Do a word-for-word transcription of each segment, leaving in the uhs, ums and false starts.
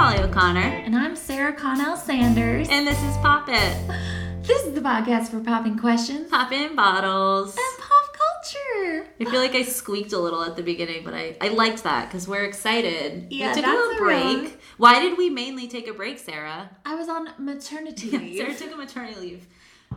Molly O'Connor. And I'm Sarah Connell Sanders. And this is Pop It. This is the podcast for popping questions, popping bottles, and pop culture. I feel like I squeaked a little at the beginning, but I, I liked that because we're excited. Yeah, we took a break. Wrong. Why did we mainly take a break, Sarah? I was on maternity leave. Yeah, Sarah took a maternity leave.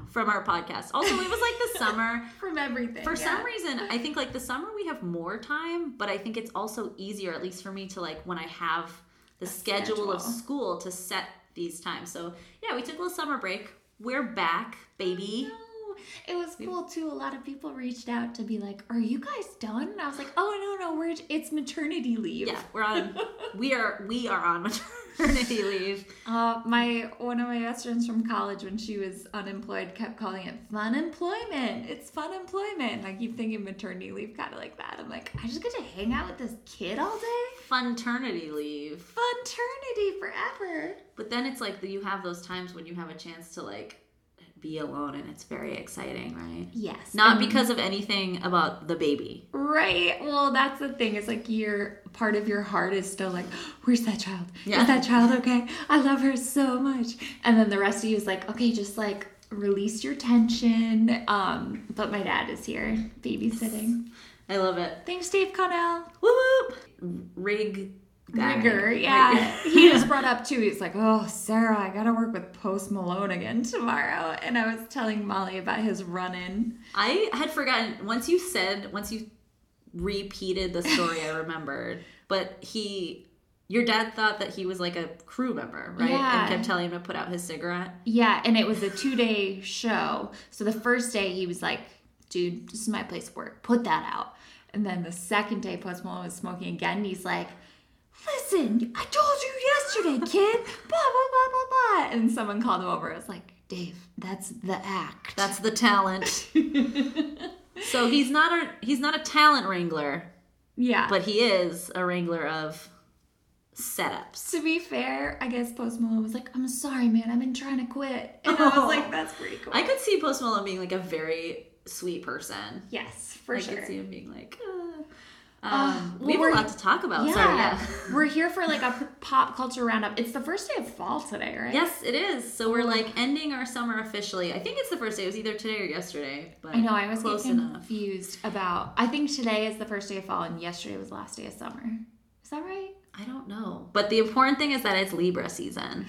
From our podcast. Also, it was like the summer. From everything. For yeah. some reason, I think like the summer we have more time, but I think it's also easier, at least for me, to like when I have the schedule, schedule of school to set these times. So yeah, we took a little summer break. We're back, baby. Oh, no. It was cool too. A lot of people reached out to be like, are you guys done? And I was like, oh no, no, we're it's maternity leave. Yeah, we're on we are we are on maternity leave. Maternity leave. Uh, my one of my best friends from college, when she was unemployed, kept calling it fun employment. It's fun employment. And I keep thinking maternity leave kind of like that. I'm like, I just get to hang out with this kid all day. Funternity leave. Funternity forever. But then it's like you have those times when you have a chance to like be alone, and it's very exciting, right? Yes. Not mm-hmm. because of anything about the baby. Right. Well, that's the thing. It's like you're. Part of your heart is still like, where's that child? Yeah. Is that child okay? I love her so much. And then the rest of you is like, okay, just like release your tension. Um, but my dad is here babysitting. I love it. Thanks, Dave Connell. Whoop whoop. Rig guy. Rigger, yeah. Rigger. He was brought up too. He's like, oh, Sarah, I gotta work with Post Malone again tomorrow. And I was telling Molly about his run-in. I had forgotten. Once you said, once you repeated the story, I remembered. But he, your dad thought that he was like a crew member, right? Yeah. And kept telling him to put out his cigarette. Yeah, and it was a two-day show. So the first day he was like, dude, this is my place of work. Put that out. And then the second day Post Malone was smoking again, and he's like, listen, I told you yesterday, kid. Blah, blah, blah, blah, blah. And someone called him over. I was like, Dave, that's the act. That's the talent. So he's not a he's not a talent wrangler. Yeah. But he is a wrangler of setups. To be fair, I guess Post Malone was like, I'm sorry, man, I've been trying to quit. And oh, I was like, that's pretty cool. I could see Post Malone being like a very sweet person. Yes, for I sure. I could see him being like, uh. Um, uh, we well, have a lot to talk about. Yeah. Sorry, yeah. We're here for like a pop culture roundup. It's the first day of fall today, right? Yes, it is. So we're like ending our summer officially. I think it's the first day. It was either today or yesterday. But I know. I was close confused enough. about. I think today is the first day of fall and yesterday was the last day of summer. Is that right? I don't know. But the important thing is that it's Libra season.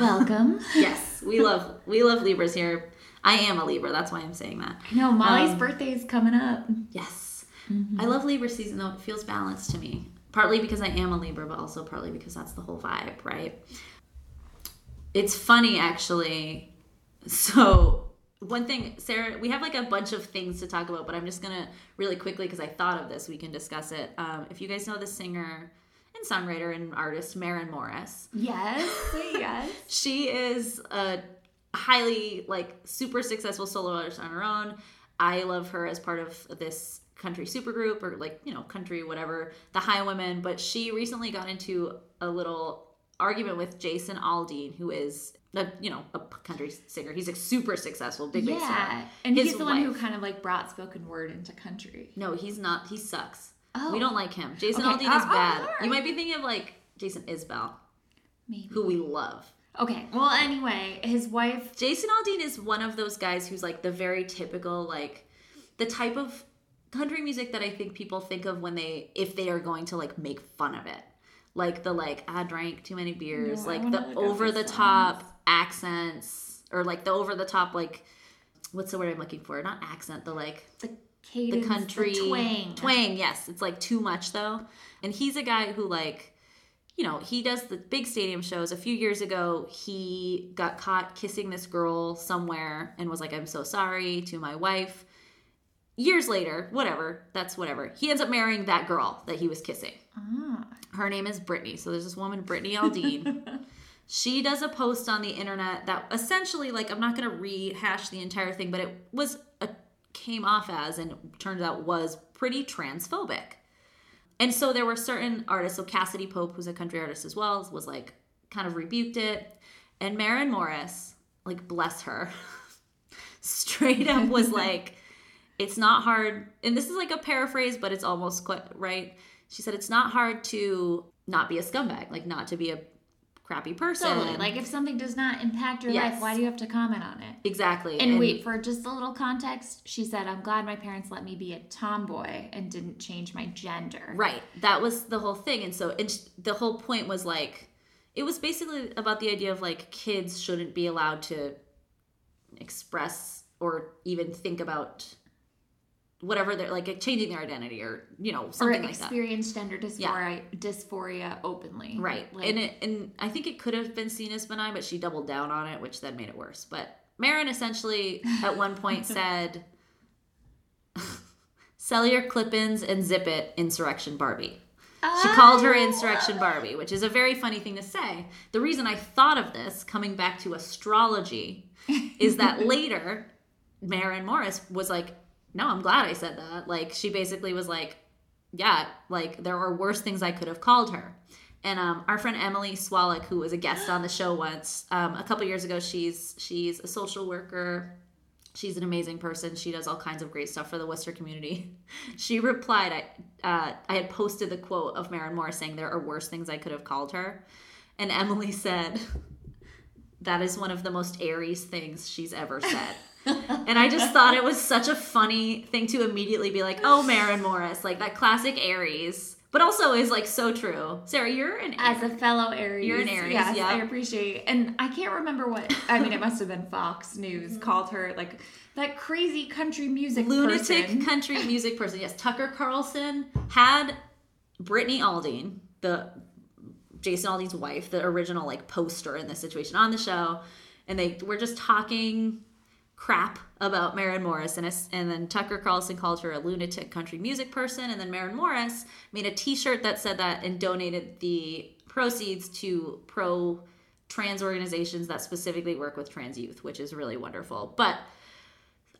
Welcome. Yes. We love we love Libras here. I am a Libra. That's why I'm saying that. I know. Molly's um, birthday is coming up. Yes. Mm-hmm. I love Libra season, though. It feels balanced to me. Partly because I am a Libra, but also partly because that's the whole vibe, right? It's funny, actually. So, one thing, Sarah, we have like a bunch of things to talk about, but I'm just going to really quickly, because I thought of this, we can discuss it. Um, if you guys know the singer and songwriter and artist, Maren Morris. Yes, yes. She is a highly, like, super successful solo artist on her own. I love her as part of this country supergroup or like, you know, country, whatever, the High Women. But she recently got into a little argument with Jason Aldean, who is, a, you know, a country singer. He's like super successful, big, yeah. big singer. Yeah, and His he's the wife. one who kind of like brought spoken word into country. No, he's not. He sucks. Oh. We don't like him. Jason okay. Aldean uh, is bad. Uh, you might be thinking of like Jason Isbell, maybe, who we love. Okay, well, anyway, his wife... Jason Aldean is one of those guys who's like the very typical, like, the type of country music that I think people think of when they, if they are going to like make fun of it, like the like I drank too many beers, yeah, like the over the top accents, or like the over the top like, what's the word I'm looking for? Not accent, the like the cadence, the country the twang, twang. Yes, it's like too much though. And he's a guy who like, you know, he does the big stadium shows. A few years ago, he got caught kissing this girl somewhere and was like, I'm so sorry to my wife. Years later, whatever, that's whatever. He ends up marrying that girl that he was kissing. Ah. Her name is Brittany. So there's this woman, Brittany Aldean. She does a post on the internet that essentially, like, I'm not going to rehash the entire thing, but it was a, came off as, and turns out was, pretty transphobic. And so there were certain artists. So Cassidy Pope, who's a country artist as well, was like, kind of rebuked it. And Maren Morris, like, bless her, straight up was like, it's not hard, and this is like a paraphrase, but it's almost quite right. She said, it's not hard to not be a scumbag, like not to be a crappy person. Totally. Like, if something does not impact your yes. life, why do you have to comment on it? Exactly. And, and wait, for just a little context, she said, I'm glad my parents let me be a tomboy and didn't change my gender. Right. That was the whole thing. And so and sh- the whole point was, like, it was basically about the idea of, like, kids shouldn't be allowed to express or even think about whatever they're, like, changing their identity or, you know, something like that. Or experience gender dysphoria, yeah. dysphoria openly. Right. Like, and, it, and I think it could have been seen as benign, but she doubled down on it, which then made it worse. But Maren essentially at one point said, sell your clip-ins and zip it, Insurrection Barbie. Oh. She called her Insurrection Barbie, which is a very funny thing to say. The reason I thought of this, coming back to astrology, is that later Maren Morris was like, no, I'm glad I said that. Like, she basically was like, yeah, like, there are worse things I could have called her. And um, our friend Emily Swalek, who was a guest on the show once, um, a couple years ago, she's she's a social worker. She's an amazing person. She does all kinds of great stuff for the Worcester community. She replied, I, uh, I had posted the quote of Maren Morris saying, there are worse things I could have called her. And Emily said, that is one of the most Aries things she's ever said. And I just thought it was such a funny thing to immediately be like, oh, Maren Morris, like that classic Aries, but also is like so true. Sarah, you're an Aries. As a fellow Aries. You're an Aries, yes, yeah. I appreciate. And I can't remember what, I mean, it must have been Fox News called her like that crazy country music Lunatic person. country music person, yes. Tucker Carlson had Brittany Aldean, the Jason Aldean's wife, the original like poster in this situation on the show. And they were just talking crap about Maren Morris, and, a, and then Tucker Carlson called her a lunatic country music person, and then Maren Morris made a t-shirt that said that and donated the proceeds to pro-trans organizations that specifically work with trans youth, which is really wonderful. But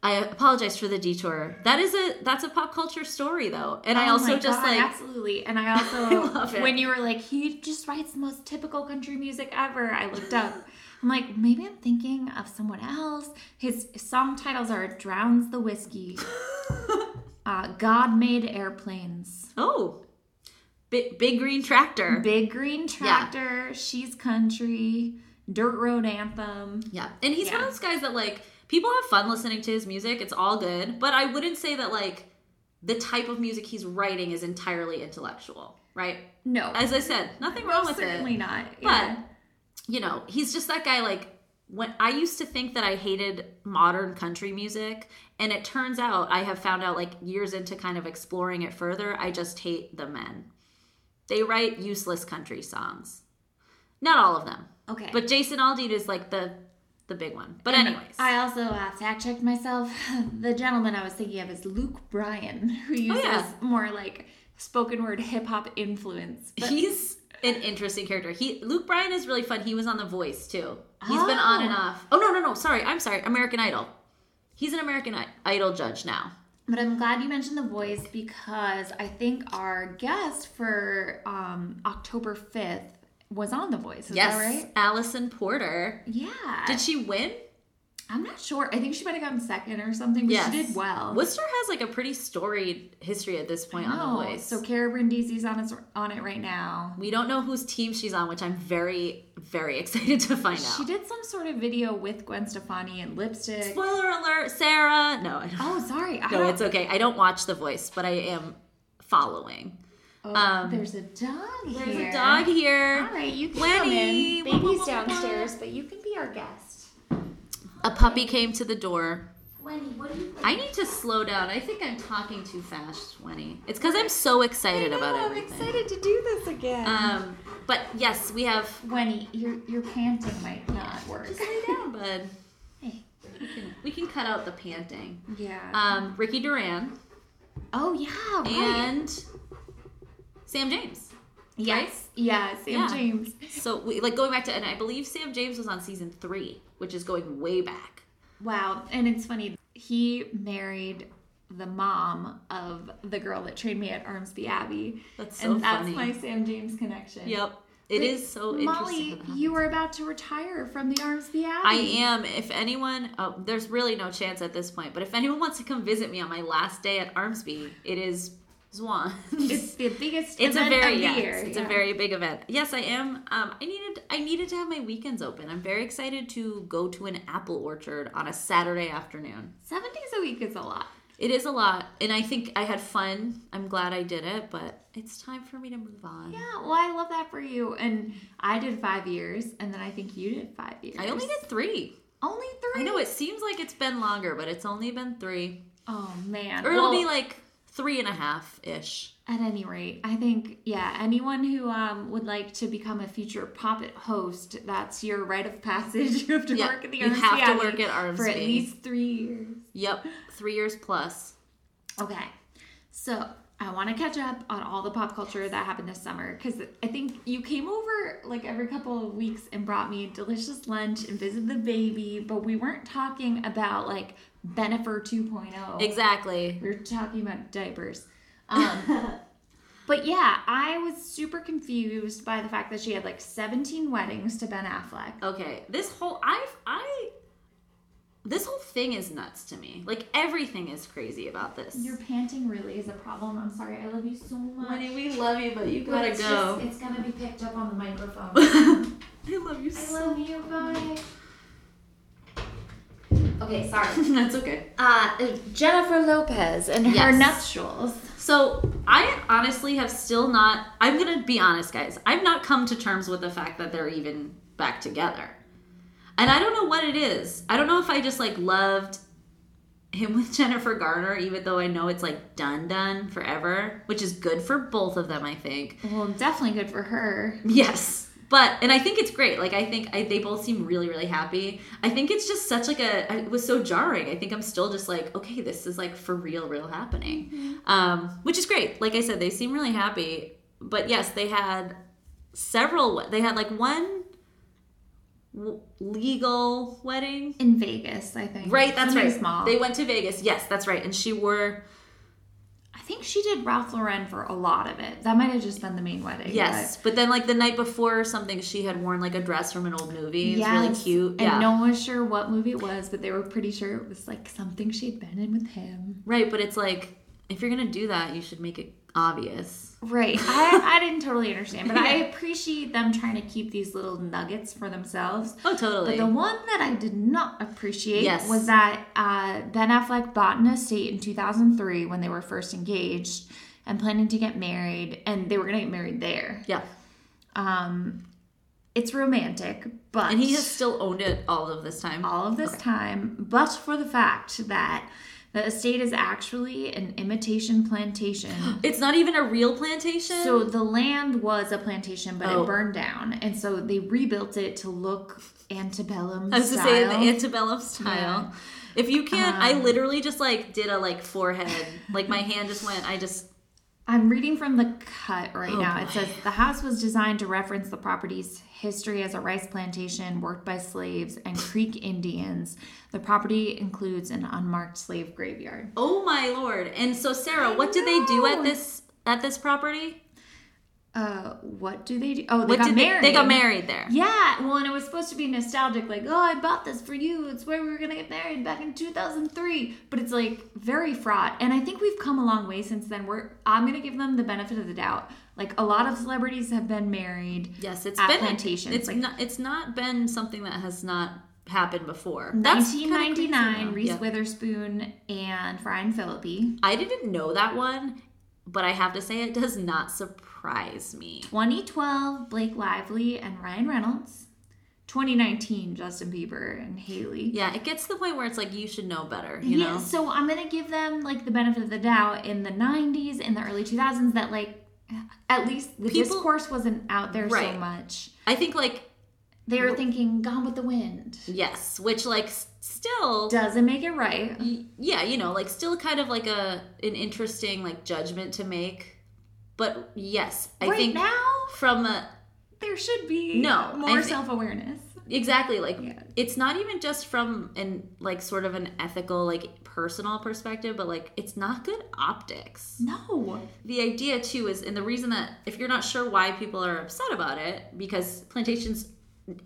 I apologize for the detour. That is a that's a pop culture story though, and oh I also just God, like absolutely. And I also I love it. When you were like, he just writes the most typical country music ever. I looked up. I'm like, maybe I'm thinking of someone else. His song titles are Drowns the Whiskey, uh, God Made Airplanes. Oh, B- Big Green Tractor. Big Green Tractor, yeah. She's Country, Dirt Road Anthem. Yeah, and he's yeah. one of those guys that, like, people have fun listening to his music. It's all good. But I wouldn't say that, like, the type of music he's writing is entirely intellectual, right? No. As I said, nothing wrong with it. Certainly not. Yeah. But you know, he's just that guy, like, when I used to think that I hated modern country music, and it turns out, I have found out, like, years into kind of exploring it further, I just hate the men. They write useless country songs. Not all of them. Okay. But Jason Aldean is, like, the the big one. But and anyways. I also uh, fact-checked myself. The gentleman I was thinking of is Luke Bryan, who uses oh, yeah. more, like, spoken word hip-hop influence. But he's an interesting character. He Luke Bryan is really fun. He was on The Voice too. He's oh. been on and off. Oh no no no! Sorry, I'm sorry. American Idol. He's an American I- Idol judge now. But I'm glad you mentioned The Voice because I think our guest for um, October fifth was on The Voice. Is yes, that right? Allison Porter. Yeah. Did she win? I'm not sure. I think she might have gotten second or something, but yes. she did well. Worcester has, like, a pretty storied history at this point on The Voice. So Cara Brindisi's on it, on it right now. We don't know whose team she's on, which I'm very, very excited to find out. She did some sort of video with Gwen Stefani and lipstick. Spoiler alert, Sarah. No, I don't. Oh, sorry. I no, don't... it's okay. I don't watch The Voice, but I am following. Oh, um, there's a dog there's here. There's a dog here. All right, you can Winnie. come in. Baby's downstairs, but you can be our guest. A puppy came to the door. Winnie, what do you think? I need to slow down. I think I'm talking too fast, Winnie. It's because I'm so excited I know, about everything. I'm excited to do this again. Um, but yes, we have Winnie. Your your panting might not work. Just lay down, bud. Hey, we can, we can cut out the panting. Yeah. Um, Ricky Duran. Oh yeah. Right. And Sam James. Yes. Right? Yeah. Sam yeah. James. So we, like going back to, and I believe Sam James was on season three. Which is going way back. Wow. And it's funny. He married the mom of the girl that trained me at Armsby Abbey. That's so and funny. And that's my Sam James connection. Yep. It but is so Molly, interesting. Molly, you are about to retire from the Armsby Abbey. I am. If anyone, oh, there's really no chance at this point, but if anyone wants to come visit me on my last day at Armsby, it is Zwans. It's the biggest it's event a very, of the yes, year. It's yeah. a very big event. Yes, I am. Um, I needed I needed to have my weekends open. I'm very excited to go to an apple orchard on a Saturday afternoon. Seven days a week is a lot. It is a lot. And I think I had fun. I'm glad I did it, but it's time for me to move on. Yeah, well, I love that for you. And I did five years, and then I think you did five years. I only did three. Only three? I know, it seems like it's been longer, but it's only been three. Oh, man. Or it'll well, be like... Three and a half-ish. At any rate, I think, yeah, anyone who um, would like to become a future Poppet host, that's your rite of passage. You have to yep. work at the Armsby Abbey. You have to work at Armsby for at least three years. Yep, three years plus. Okay, so I want to catch up on all the pop culture that happened this summer, because I think you came over like every couple of weeks and brought me delicious lunch and visited the baby, but we weren't talking about like... Bennifer two point oh. Exactly. We were talking about diapers. Um, but yeah, I was super confused by the fact that she had like seventeen weddings to Ben Affleck. Okay. This whole, I, I, this whole thing is nuts to me. Like everything is crazy about this. Your panting really is a problem. I'm sorry. I love you so much. Winnie, we love you, but you but gotta it's go. Just, it's gonna be picked up on the microphone. I love you I so love you. Bye. Okay, sorry. That's okay. Uh, Jennifer Lopez and yes. her nuptials. So, I honestly have still not... I'm going to be honest, guys. I've not come to terms with the fact that they're even back together. And I don't know what it is. I don't know if I just, like, loved him with Jennifer Garner, even though I know it's, like, done-done forever, which is good for both of them, I think. Well, definitely good for her. Yes. But, and I think it's great. Like, I think I, they both seem really, really happy. I think it's just such, like, a, it was so jarring. I think I'm still just like, okay, this is, like, for real, real happening. Mm-hmm. Um, which is great. Like I said, they seem really happy. But, yes, they had several, they had, like, one w- legal wedding. In Vegas, I think. Right, that's Something right. small. They went to Vegas. Yes, that's right. And she wore... I think she did Ralph Lauren for a lot of it. That might have just been the main wedding. Yes. But, but then, like, the night before or something, she had worn, like, a dress from an old movie. It yes. was really cute. And yeah. no one was sure what movie it was, but they were pretty sure it was, like, something she'd been in with him. Right. But it's like, if you're going to do that, you should make it obvious. Right. I, I didn't totally understand, but yeah. I appreciate them trying to keep these little nuggets for themselves. Oh, totally. But the one that I did not appreciate yes. was that uh, Ben Affleck bought an estate in two thousand three when they were first engaged and planning to get married, and they were going to get married there. Yeah. Um, it's romantic, but... And he has still owned it all of this time. All of this okay. time, but for the fact that... The estate is actually an imitation plantation. It's not even a real plantation? So the land was a plantation, but oh. it burned down. And so they rebuilt it to look antebellum style. I was going to say, in the antebellum style. Yeah. If you can't, um, I literally just, like, did a, like, forehead. Like, my hand just went, I just... I'm reading from the cut right oh now. Boy. It says, the house was designed to reference the property's history as a rice plantation worked by slaves and Creek Indians. The property includes an unmarked slave graveyard. Oh, my Lord. And so, Sarah, I what know. did they do at this at this property? Uh, what do they do? Oh, they what got married. They, they got married there. Yeah. Well, and it was supposed to be nostalgic. Like, oh, I bought this for you. It's where we were going to get married back in two thousand three. But it's, like, very fraught. And I think we've come a long way since then. We're I'm going to give them the benefit of the doubt. Like, a lot of celebrities have been married yes, it's at been, plantations. It's, like, not, it's not been something that has not happened before. That's nineteen ninety-nine, kind of Reese yeah. Witherspoon and Ryan Phillippe. I didn't know that one, but I have to say it does not surprise me. twenty twelve, Blake Lively and Ryan Reynolds. twenty nineteen, Justin Bieber and Hailey. Yeah, it gets to the point where it's like, you should know better, you yeah, know? So I'm going to give them, like, the benefit of the doubt in the nineties, in the early two thousands, that, like, at least the People, discourse wasn't out there right. so much. I think, like... They were thinking, Gone with the Wind. Yes, which, like, still... Doesn't make it right. Yeah, you know, like, still kind of, like, a an interesting, like, judgment to make. But yes, I right think now, from a... There should be no, more th- self-awareness. Exactly. Like, yeah. It's not even just from an, like, sort of an ethical, like, personal perspective, but, like, it's not good optics. No. The idea, too, is, and the reason that, if you're not sure why people are upset about it, because plantations,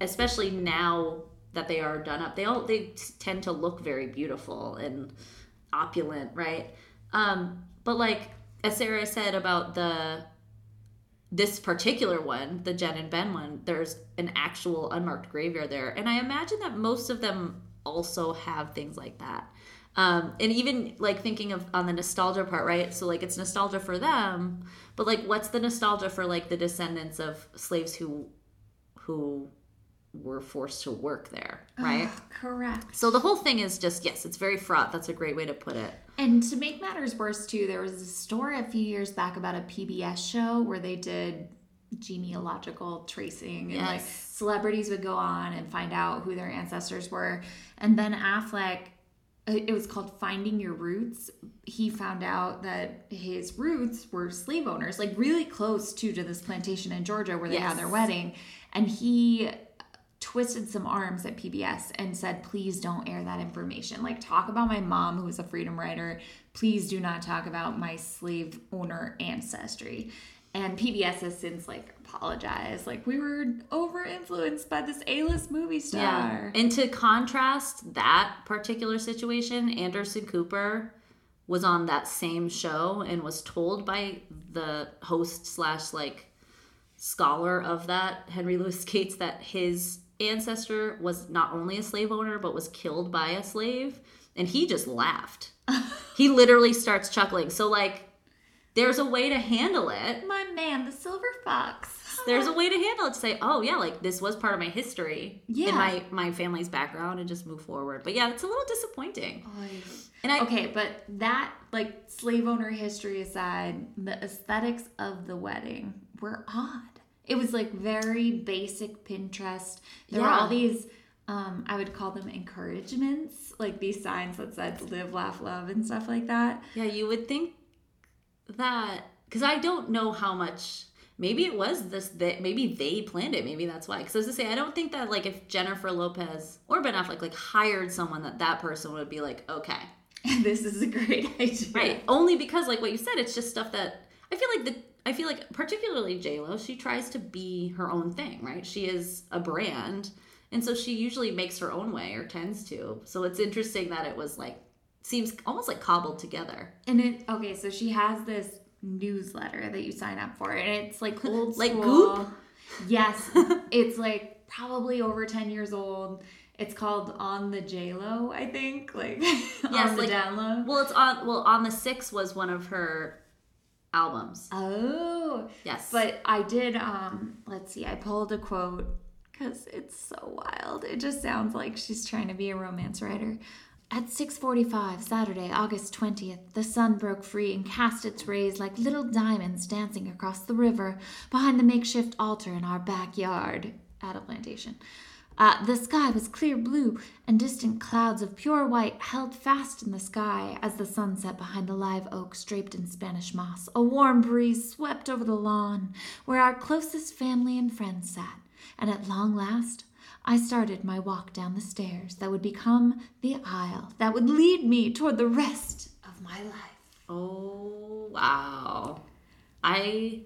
especially now that they are done up, they all, they tend to look very beautiful and opulent, right? Um, but, like... as Sarah said about the this particular one, the Jen and Ben one, there's an actual unmarked graveyard there. And I imagine that most of them also have things like that. Um, and even like thinking of on the nostalgia part, right? So like it's nostalgia for them, but like what's the nostalgia for like the descendants of slaves who who were forced to work there, right? Uh, correct. So the whole thing is just, yes, it's very fraught. That's a great way to put it. And to make matters worse too, there was a story a few years back about a P B S show where they did genealogical tracing, yes. and like celebrities would go on and find out who their ancestors were. And Ben Affleck, it was called Finding Your Roots. He found out that his roots were slave owners, like really close to, to this plantation in Georgia where they yes. had their wedding. And he twisted some arms at P B S and said, please don't air that information. Like, talk about my mom, who was a freedom writer. Please do not talk about my slave owner ancestry. And P B S has since, like, apologized. Like, we were over-influenced by this A-list movie star. Yeah. And to contrast that particular situation, Anderson Cooper was on that same show and was told by the host slash, like, scholar of that, Henry Louis Gates, that his ancestor was not only a slave owner, but was killed by a slave. And he just laughed. He literally starts chuckling. So, like... there's a way to handle it. My man, the silver fox. There's a way to handle it. To say, oh, yeah, like, this was part of my history. Yeah. And my, my family's background, and just move forward. But, yeah, it's a little disappointing. Oh, and I, okay, but that, like, slave owner history aside, the aesthetics of the wedding were odd. It was, like, very basic Pinterest. There yeah. were all these... Um, I would call them encouragements. Like, these signs that said live, laugh, love, and stuff like that. Yeah, you would think... that because I don't know how much, maybe it was this that maybe they planned it, maybe that's why, because I was to say I don't think that like if Jennifer Lopez or Ben Affleck like hired someone that that person would be like, okay, this is a great idea, right? Only because like what you said, it's just stuff that I feel like the I feel like particularly J-Lo, she tries to be her own thing, right? She is a brand, and so she usually makes her own way or tends to. So it's interesting that it was like seems almost like cobbled together. And it, okay, so she has this newsletter that you sign up for, and it's like old like school. Goop? Yes. It's like probably over ten years old. It's called On the J-Lo, I think. Like, yes, on the like, download. Well, it's on, well, On the Six was one of her albums. Oh. Yes. But I did, um, let's see, I pulled a quote because it's so wild. It just sounds like she's trying to be a romance writer. At six forty-five, Saturday, August twentieth, the sun broke free and cast its rays like little diamonds dancing across the river behind the makeshift altar in our backyard at a plantation. Uh, the sky was clear blue, and distant clouds of pure white held fast in the sky as the sun set behind the live oaks draped in Spanish moss. A warm breeze swept over the lawn where our closest family and friends sat, and at long last... I started my walk down the stairs that would become the aisle that would lead me toward the rest of my life. Oh, wow. I,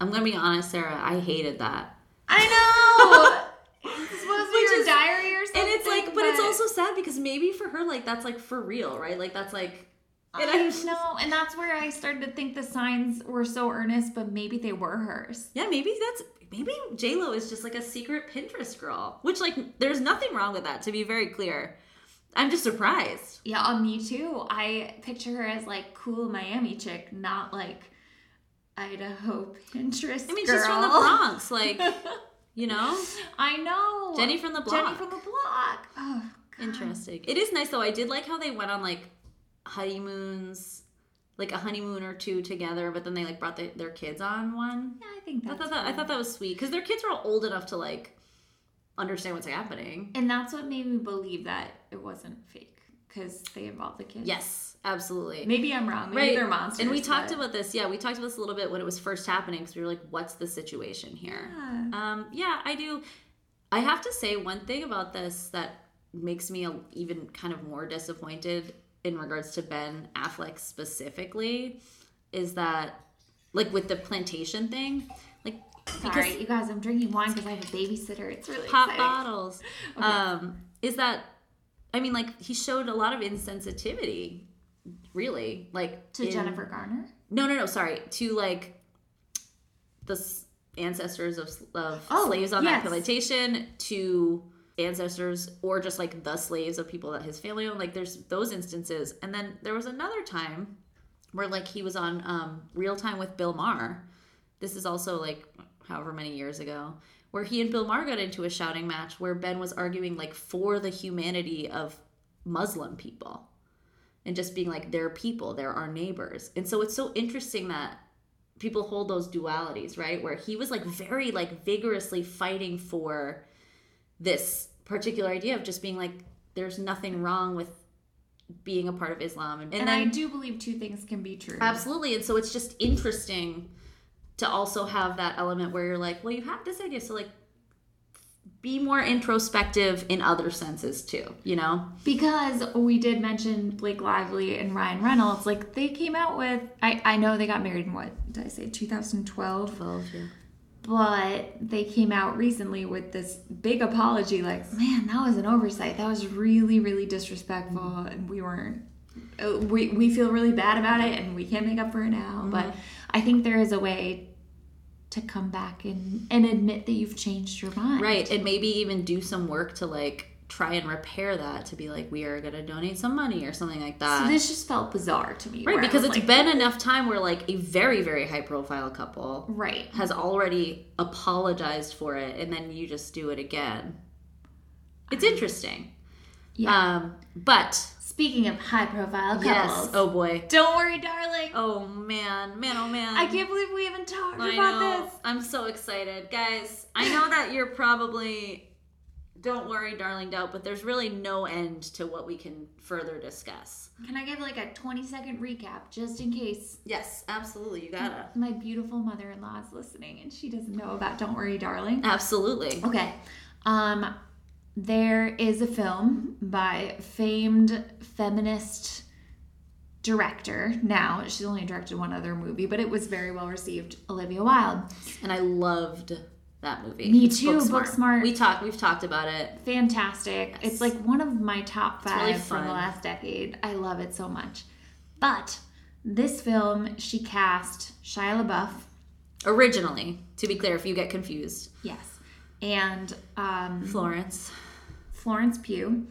I'm going to be honest, Sarah, I hated that. I know! It's supposed to be your diary or something. And it's like, but, but it's also sad because maybe for her, like, that's like for real, right? Like, that's like... And I just, know, and that's where I started to think the signs were so earnest, but maybe they were hers. Yeah, maybe that's... Maybe J-Lo is just like a secret Pinterest girl, which like there's nothing wrong with that, to be very clear. I'm just surprised. Yeah, uh, me too. I picture her as like cool Miami chick, not like Idaho Pinterest girl. I mean, girl. She's from the Bronx, like, you know? I know. Jenny from the block. Jenny from the block. Oh, God. Interesting. It is nice though. I did like how they went on like honeymoons. Like a honeymoon or two together, but then they like brought the, their kids on one. Yeah, I think that's I thought that, I thought that was sweet because their kids are all old enough to like understand what's happening, and that's what made me believe that it wasn't fake because they involved the kids. Yes, absolutely. Maybe I'm wrong. Maybe right. They're monsters. And we talked but... about this. Yeah, we talked about this a little bit when it was first happening because we were like, "What's the situation here?" Yeah. Um, yeah, I do. I have to say one thing about this that makes me even kind of more disappointed. In regards to Ben Affleck specifically, is that like with the plantation thing, like sorry, you guys, I'm drinking wine because I have a babysitter. It's really pop exciting. Bottles. Okay. Um, is that I mean, like he showed a lot of insensitivity, really, like to in, Jennifer Garner. No, no, no. Sorry. To like the ancestors of, of oh, slaves on yes. that plantation, to ancestors or just like the slaves of people that his family owned. Like there's those instances. And then there was another time where like he was on um, Real Time with Bill Maher. This is also like however many years ago, where he and Bill Maher got into a shouting match where Ben was arguing like for the humanity of Muslim people and just being like, they're people, they're our neighbors. And so it's so interesting that people hold those dualities, right? Where he was like very like vigorously fighting for this particular idea of just being like, there's nothing wrong with being a part of Islam. And, and, and then, I do believe two things can be true. Absolutely. And so it's just interesting to also have that element where you're like, well, you have this idea, so like be more introspective in other senses too, you know? Because we did mention Blake Lively and Ryan Reynolds, like they came out with, I, I know they got married in what, did I say twenty twelve? twelve, yeah. But they came out recently with this big apology, like, man, that was an oversight. That was really, really disrespectful, mm-hmm. and we weren't, uh, we, we feel really bad about it, and we can't make up for it now, mm-hmm. but I think there is a way to come back and, and admit that you've changed your mind. Right. And maybe even do some work to like try and repair that, to be like, we are going to donate some money or something like that. So this just felt bizarre to me. Right. Because it's like, been enough time where like a very, very high profile couple right. has already apologized for it. And then you just do it again. It's interesting. Yeah. Um, but... Speaking of high-profile couples. Yes. Oh, boy. Don't Worry, Darling. Oh, man. Man, oh, man. I can't believe we haven't talked I about know. this. I'm so excited. Guys, I know that you're probably Don't Worry, Darling doubt, but there's really no end to what we can further discuss. Can I give, like, a twenty-second recap just in case? Yes, absolutely. You gotta. My beautiful mother-in-law is listening, and she doesn't know about Don't Worry, Darling. Absolutely. Okay. Um... There is a film by famed feminist director. Now, she's only directed one other movie, but it was very well received, Olivia Wilde. And I loved that movie. Me too, Booksmart. Booksmart. We talk, we've talked about it. Fantastic. Yes. It's like one of my top five really from the last decade. I love it so much. But this film, she cast Shia LaBeouf. Originally, to be clear, if you get confused. Yes. And um, Florence. Florence Pugh.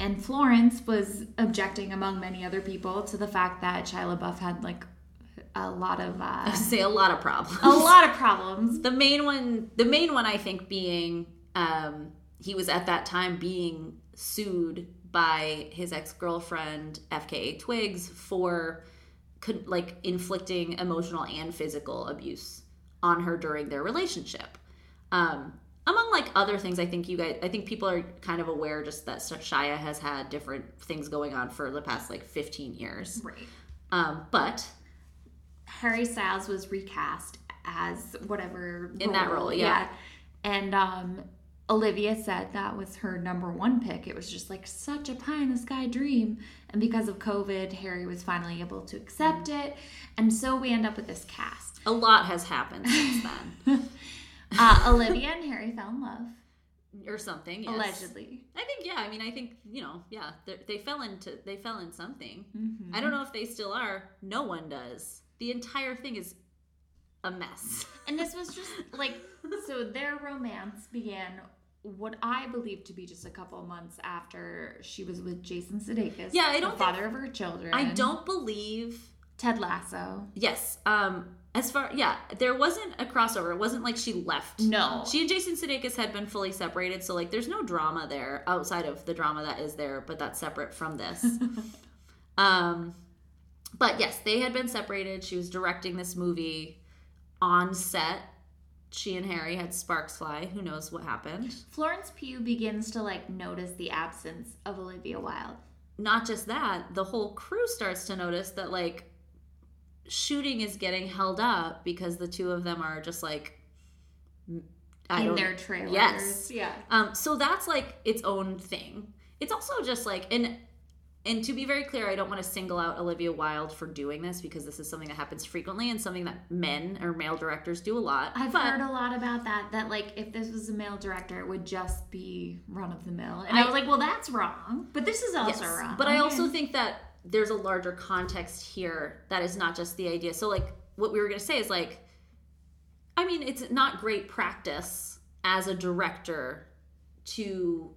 And Florence was objecting, among many other people, to the fact that Shia LaBeouf had, like, a lot of... Uh, I say a lot of problems. A lot of problems. The main one, the main one I think, being um, he was at that time being sued by his ex-girlfriend, F K A Twigs, for, could, like, inflicting emotional and physical abuse on her during their relationship. Um, among like other things, I think you guys, I think people are kind of aware just that Shia has had different things going on for the past like fifteen years. Right. Um, but Harry Styles was recast as whatever in role. that role, yeah. yeah. And um, Olivia said that was her number one pick. It was just like such a pie in the sky dream. And because of COVID, Harry was finally able to accept it. And so we end up with this cast. A lot has happened since then. Uh, Olivia and Harry fell in love. Or something, yes. Allegedly. I think, yeah. I mean, I think, you know, yeah. They fell into, they fell in something. Mm-hmm. I don't know if they still are. No one does. The entire thing is a mess. And this was just, like, so their romance began what I believe to be just a couple months after she was with Jason Sudeikis. Yeah, I don't the father of her children. I don't believe... Ted Lasso. Yes, um... As far, yeah, there wasn't a crossover. It wasn't like she left. No. She and Jason Sudeikis had been fully separated, so, like, there's no drama there outside of the drama that is there, but that's separate from this. um, But, yes, they had been separated. She was directing this movie on set. She and Harry had sparks fly. Who knows what happened? Florence Pugh begins to, like, notice the absence of Olivia Wilde. Not just that. The whole crew starts to notice that, like, shooting is getting held up because the two of them are just like I in don't, their trailers. Yes, yeah. Um, so that's like its own thing. It's also just like and and to be very clear, I don't want to single out Olivia Wilde for doing this because this is something that happens frequently and something that men or male directors do a lot. I've but, heard a lot about that. That like if this was a male director, it would just be run of the mill. And I, I was like, well, that's wrong. But this is also yes, wrong. But I also think that there's a larger context here that is not just the idea. So, like, what we were going to say is, like, I mean, it's not great practice as a director to,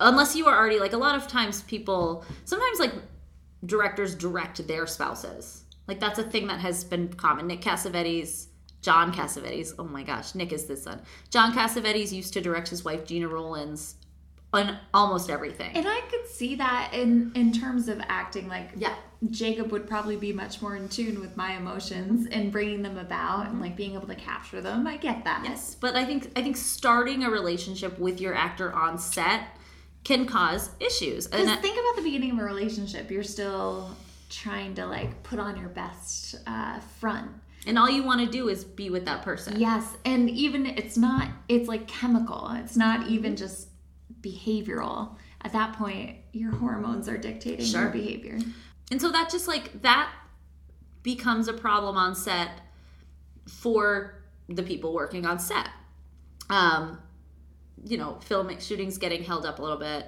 unless you are already, like, a lot of times people, sometimes, like, directors direct their spouses. Like, that's a thing that has been common. Nick Cassavetes, John Cassavetes, oh my gosh, Nick is the son. John Cassavetes used to direct his wife, Gena Rowlands, on almost everything. And I could see that in, in terms of acting. Like, yeah. Jacob would probably be much more in tune with my emotions and bringing them about and, like, being able to capture them. I get that. Yes, but I think I think starting a relationship with your actor on set can cause issues. Because think about the beginning of a relationship. You're still trying to, like, put on your best uh, front. And all you want to do is be with that person. Yes, and even it's not, it's like chemical. It's not even just behavioral. At that point, your hormones are dictating sure. your behavior. And so that just, like, that becomes a problem on set for the people working on set. Um, you know, filming, shooting's getting held up a little bit.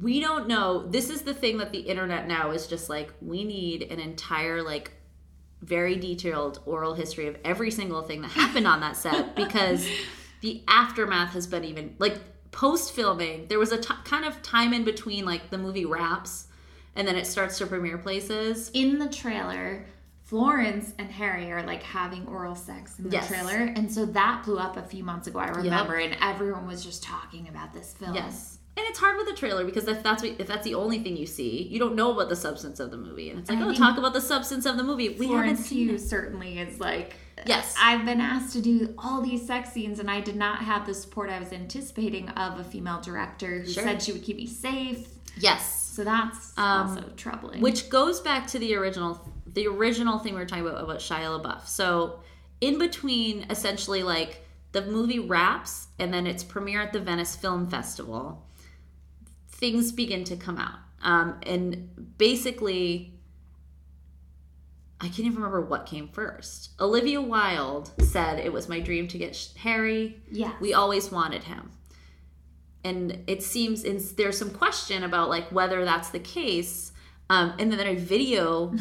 We don't know. This is the thing that the internet now is just like, we need an entire, like, very detailed oral history of every single thing that happened on that set, because the aftermath has been even, like, post-filming, there was a t- kind of time in between, like, the movie wraps and then it starts to premiere places. In the trailer, Florence and Harry are, like, having oral sex in the yes. trailer, and so that blew up a few months ago, I remember, yep. and everyone was just talking about this film. Yes. And it's hard with a trailer because if that's if that's the only thing you see, you don't know about the substance of the movie. And it's like, I oh, talk about the substance of the movie. We Florence haven't seen Pugh it. Certainly is like, yes. I've been asked to do all these sex scenes, and I did not have the support I was anticipating of a female director who sure. said she would keep me safe. Yes. So that's um, also troubling. Which goes back to the original, the original thing we were talking about, about Shia LaBeouf. So in between, essentially, like, the movie wraps and then its premiere at the Venice Film Festival, things begin to come out. Um, and basically, I can't even remember what came first. Olivia Wilde said, it was my dream to get Harry. Yeah. We always wanted him. And it seems in, there's some question about, like, whether that's the case. Um, and then a video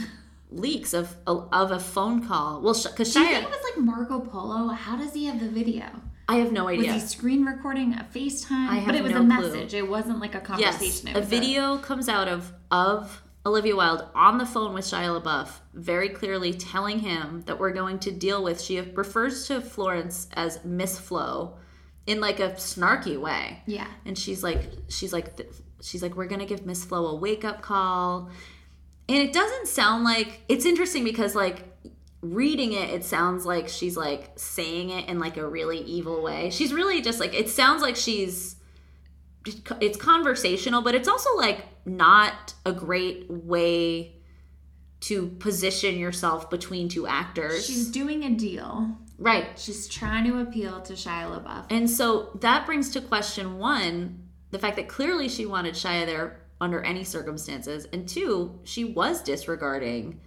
leaks of, of a phone call. Well, because Shia... Do you think it was, like, Marco Polo? How does he have the video? I have no idea. Was he screen recording a FaceTime? I have no clue. But it was no a message. Clue. It wasn't like a conversation. Yes, it was a video a... comes out of of Olivia Wilde on the phone with Shia LaBeouf, very clearly telling him that we're going to deal with. She refers to Florence as Miss Flo, in, like, a snarky way. Yeah. And she's like, she's like, she's like, we're gonna give Miss Flo a wake up call, and it doesn't sound like it's interesting because, like, reading it, it sounds like she's, like, saying it in, like, a really evil way. She's really just, like, it sounds like she's, it's conversational, but it's also, like, not a great way to position yourself between two actors. She's doing a deal. Right. She's trying to appeal to Shia LaBeouf. And so that brings to question one, the fact that clearly she wanted Shia there under any circumstances, and two, she was disregarding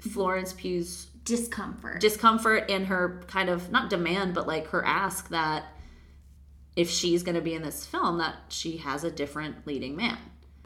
Florence Pugh's discomfort discomfort and her kind of not demand but, like, her ask that if she's going to be in this film that she has a different leading man,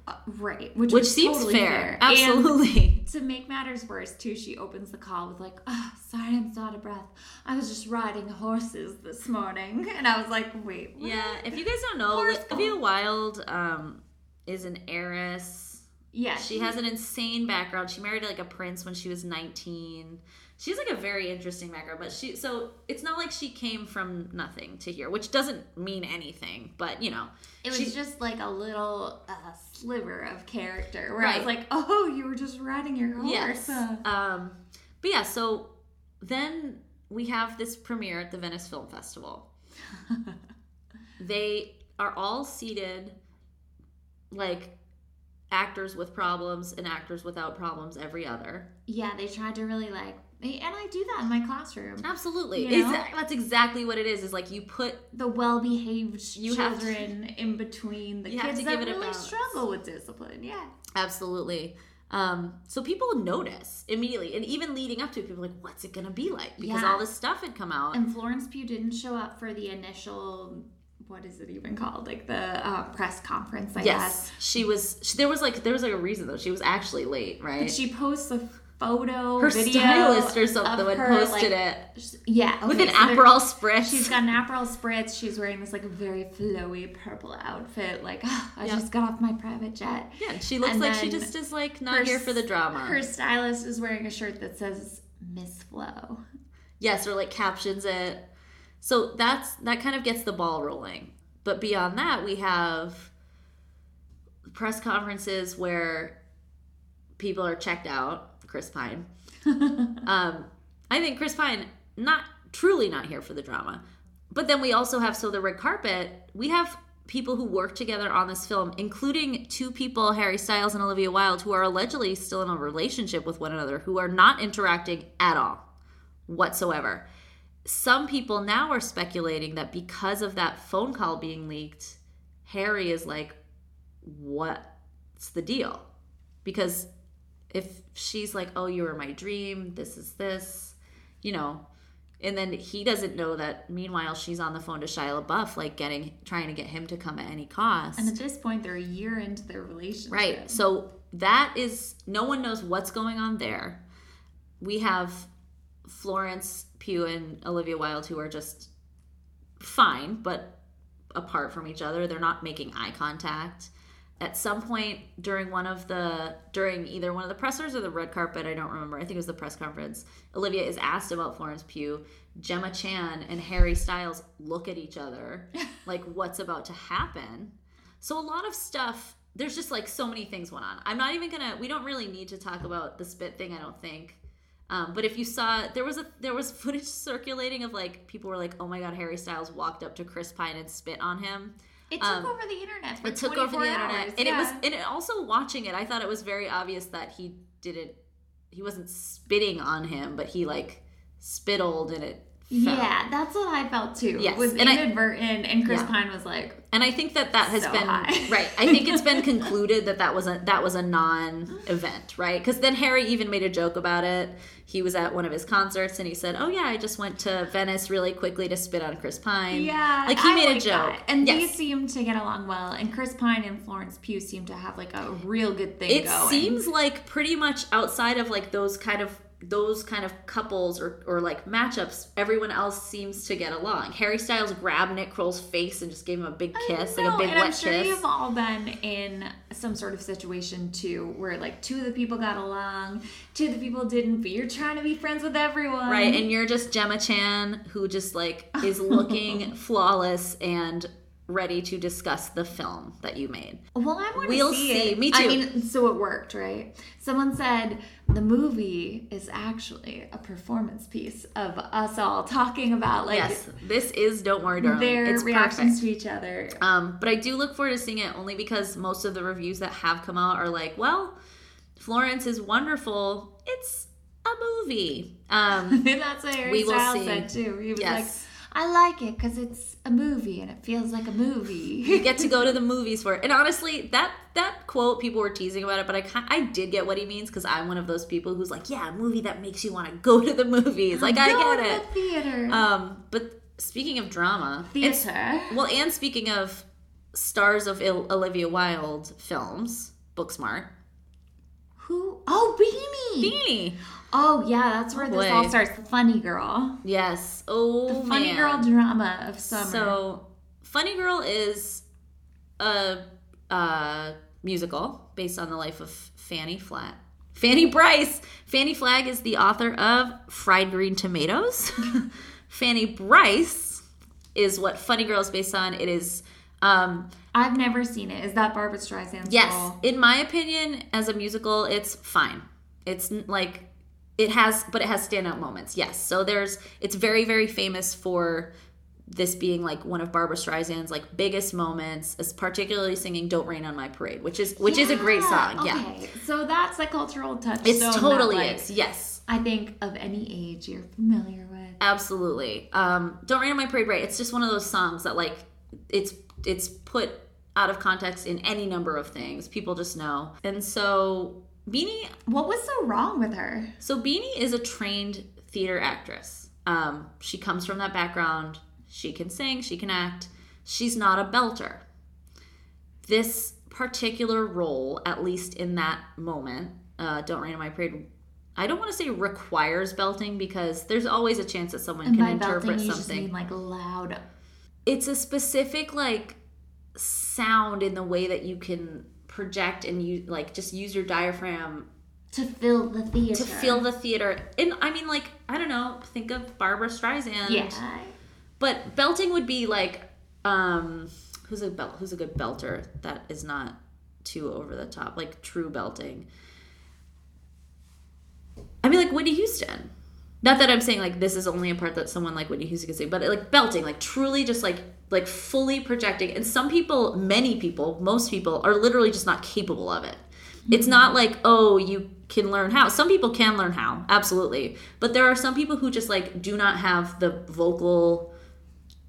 uh, right which, which seems totally fair. fair absolutely and to make matters worse too, she opens the call with, like, oh, sorry, I'm out of breath, I was just riding horses this morning. And I was like, wait, what? Yeah, if you guys don't know, Olivia Wilde um is an heiress. Yeah, she has an insane background. She married, like, a prince when she was nineteen. She has, like, a very interesting background, but she so it's not like she came from nothing to here, which doesn't mean anything. But, you know, it was she, just like a little uh, sliver of character where right. I was like, oh, you were just riding your horse. Yes. Um, but yeah, so then we have this premiere at the Venice Film Festival. They are all seated, like, actors with problems and actors without problems, every other. Yeah, they tried to really, like, and I do that in my classroom. Absolutely. You know? Exactly. That's exactly what it is, is, like, you put the well-behaved you children have to, in between the you kids have to that give it really a struggle with discipline. Yeah. Absolutely. Um, so people notice immediately, and even leading up to it, people are like, what's it going to be like? Because yeah. all this stuff had come out. And Florence Pugh didn't show up for the initial... what is it even called? Like the uh, press conference, I yes. guess. She was, she, there was like, there was like a reason though. She was actually late, right? But she posts a photo, her video stylist or something had posted like, it. Yeah. Okay, with an so Aperol spritz. She's got an Aperol spritz. She's wearing this like very flowy purple outfit. Like, oh, I yep. just got off my private jet. Yeah. She looks and like she just is like not her, here for the drama. Her stylist is wearing a shirt that says Miss Flo. Yes. Or like captions it. So that's that kind of gets the ball rolling. But beyond that, we have press conferences where people are checked out. Chris Pine. um, I think Chris Pine, not truly not here for the drama. But then we also have, so the red carpet, we have people who work together on this film, including two people, Harry Styles and Olivia Wilde, who are allegedly still in a relationship with one another, who are not interacting at all whatsoever. Some people now are speculating that because of that phone call being leaked, Harry is like, what's the deal? Because if she's like, oh, you were my dream, this is this, you know, and then he doesn't know that meanwhile she's on the phone to Shia LaBeouf, like getting, trying to get him to come at any cost. And at this point, they're a year into their relationship. Right. So that is, no one knows what's going on there. We have Florence Pugh and Olivia Wilde, who are just fine, but apart from each other. They're not making eye contact. At some point during one of the, during either one of the pressers or the red carpet, I don't remember, I think it was the press conference, Olivia is asked about Florence Pugh. Gemma Chan and Harry Styles look at each other, like what's about to happen. So a lot of stuff, there's just like so many things went on. I'm not even gonna, we don't really need to talk about the spit thing, I don't think. Um, but if you saw, there was a there was footage circulating of like people were like, "Oh my God, Harry Styles walked up to Chris Pine and spit on him." It took um, over the internet. For it took over the internet, hours, and yeah. it was and it also watching it, I thought it was very obvious that he didn't, he wasn't spitting on him, but he like spittled and it. Fell. Yeah, that's what I felt too. Yes, it was and inadvertent, I, and Chris yeah. Pine was like, and I think that that has so been high. Right. I think it's been concluded that that was a that was a non-event, right? Because then Harry even made a joke about it. He was at one of his concerts and he said, "Oh yeah, I just went to Venice really quickly to spit on Chris Pine." Yeah, like he I made like a joke, that. And yes. they seemed to get along well. And Chris Pine and Florence Pugh seemed to have like a real good thing. It going. seems like pretty much outside of like those kind of. those kind of couples or, or like matchups, everyone else seems to get along. Harry Styles grabbed Nick Kroll's face and just gave him a big kiss, like a big wet kiss. And I'm sure you've all been in some sort of situation too, where like two of the people got along, two of the people didn't, but you're trying to be friends with everyone. Right, and you're just Gemma Chan, who just like is looking flawless and ready to discuss the film that you made. Well, I want to see We'll see. It. Me too. I mean, so it worked, right? Someone said, the movie is actually a performance piece of us all talking about, like... Yes, this is Don't Worry, Darling. Their it's reactions perfect. to each other. Um, but I do look forward to seeing it only because most of the reviews that have come out are like, well, Florence is wonderful. It's a movie. Um, That's what Harry Styles said, too. He was yes. like... I like it because it's a movie and it feels like a movie. You get to go to the movies for it. And honestly, that that quote, people were teasing about it, but I I did get what he means because I'm one of those people who's like, yeah, a movie that makes you want to go to the movies. Like, go I get to it. The theater. Um, but speaking of drama. Theater. And, well, and speaking of stars of Il- Olivia Wilde films, Booksmart. Who? Oh, Beanie. Beanie. Oh, yeah, that's where oh, this boy. all starts. The Funny Girl. Yes. Oh, The Funny man. Girl drama of summer. So, Funny Girl is a, a musical based on the life of Fanny Flat. Fanny Brice. Fanny Flagg is the author of Fried Green Tomatoes. Fanny Brice is what Funny Girl is based on. It is... Um, I've never seen it. Is that Barbra Streisand's Yes. role? In my opinion, as a musical, it's fine. It's like... It has, but it has standout moments, yes. So there's, it's very, very famous for this being like one of Barbra Streisand's like biggest moments, is particularly singing "Don't Rain on My Parade," which is which yeah. is a great song. Okay. Yeah, so that's a cultural touchstone. It's totally that, like, is. Yes, I think of any age you're familiar with. Absolutely. Um, "Don't Rain on My Parade," right? It's just one of those songs that like it's it's put out of context in any number of things. People just know, and so. Beanie, what was so wrong with her? So Beanie is a trained theater actress. Um, she comes from that background. She can sing. She can act. She's not a belter. This particular role, at least in that moment, uh, Don't Rain on My Parade, I don't want to say requires belting because there's always a chance that someone and can interpret belting, you something. Just mean, like loud. It's a specific like sound in the way that you can project and you like just use your diaphragm to fill the theater. To fill the theater, and I mean like I don't know. Think of Barbra Streisand. Yeah. But belting would be like um, who's a bel- who's a good belter that is not too over the top, like true belting. I mean, like, Whitney Houston. Not that I'm saying, like, this is only a part that someone like Whitney Houston can sing, but, like, belting, like, truly just, like, like fully projecting. And some people, many people, most people, are literally just not capable of it. Mm-hmm. It's not like, oh, you can learn how. Some people can learn how, absolutely. But there are some people who just, like, do not have the vocal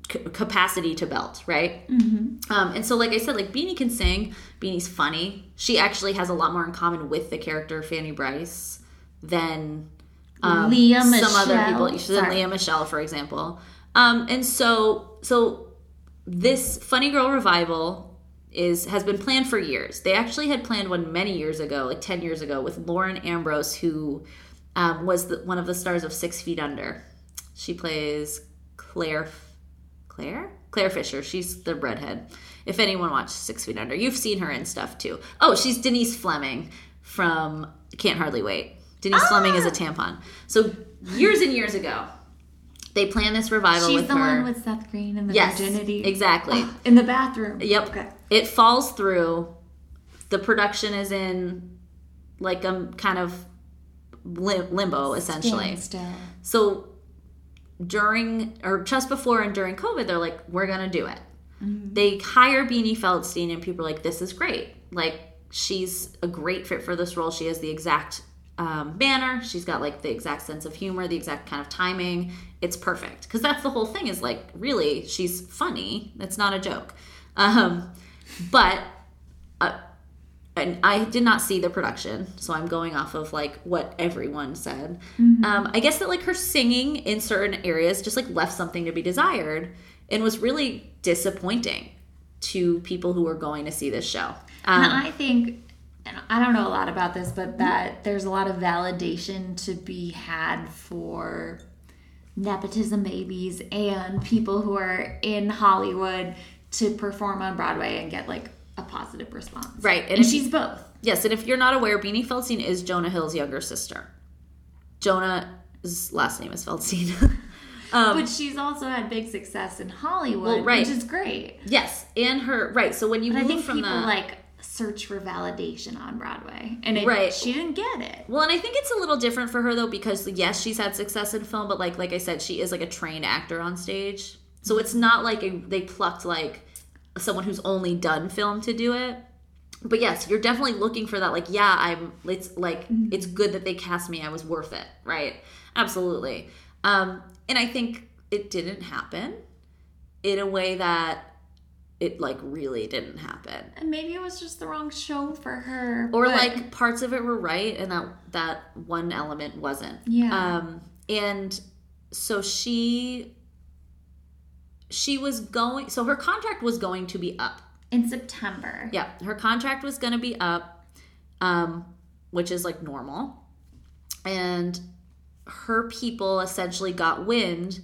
c- capacity to belt, right? Mm-hmm. Um, and so, like I said, like, Beanie can sing. Beanie's funny. She actually has a lot more in common with the character Fanny Brice than um, Lea some Michele. Other people. You should Lea Michele, for example. Um, and so so this Funny Girl revival is has been planned for years. They actually had planned one many years ago, like ten years ago, with Lauren Ambrose, who um, was the, one of the stars of Six Feet Under. She plays Claire... Claire? Claire Fisher. She's the redhead. If anyone watched Six Feet Under, you've seen her in stuff, too. Oh, she's Denise Fleming from Can't Hardly Wait. Denise ah! Fleming is a tampon. So years and years ago, they planned this revival She's with her. She's the one with Seth Green and the yes, virginity. Exactly. Oh, in the bathroom. Yep. Okay. It falls through. The production is in like a kind of lim- limbo, essentially. So during or just before and during COVID, they're like, we're going to do it. Mm-hmm. They hire Beanie Feldstein and people are like, this is great. Like, she's a great fit for this role. She has the exact... Um, manner. She's got like the exact sense of humor, the exact kind of timing. It's perfect because that's the whole thing is like really she's funny. That's not a joke. Um, but uh, and I did not see the production, so I'm going off of like what everyone said. Mm-hmm. Um, I guess that like her singing in certain areas just like left something to be desired and was really disappointing to people who were going to see this show. Um, and I think. And I don't know a lot about this, but that there's a lot of validation to be had for nepotism babies and people who are in Hollywood to perform on Broadway and get, like, a positive response. Right. And, and she's both. Yes, and if you're not aware, Beanie Feldstein is Jonah Hill's younger sister. Jonah's last name is Feldstein. Um, but she's also had big success in Hollywood, well, right. Which is great. Yes, and her... Right, so when you but move from the... I think people, the, like... search for validation on Broadway. And it, right. She didn't get it. Well, and I think it's a little different for her, though, because, yes, she's had success in film, but, like like I said, she is, like, a trained actor on stage. So it's not like a, they plucked, like, someone who's only done film to do it. But, yes, you're definitely looking for that, like, yeah, I'm, it's, like, mm-hmm. It's good that they cast me. I was worth it, right? Absolutely. Um, and I think it didn't happen in a way that it, like, really didn't happen. And maybe it was just the wrong show for her. Or, but... like, parts of it were right, and that, that one element wasn't. Yeah. Um, and so she, she was going, so her contract was going to be up. In September. Yeah. Her contract was going to be up, um, which is, like, normal. And her people essentially got wind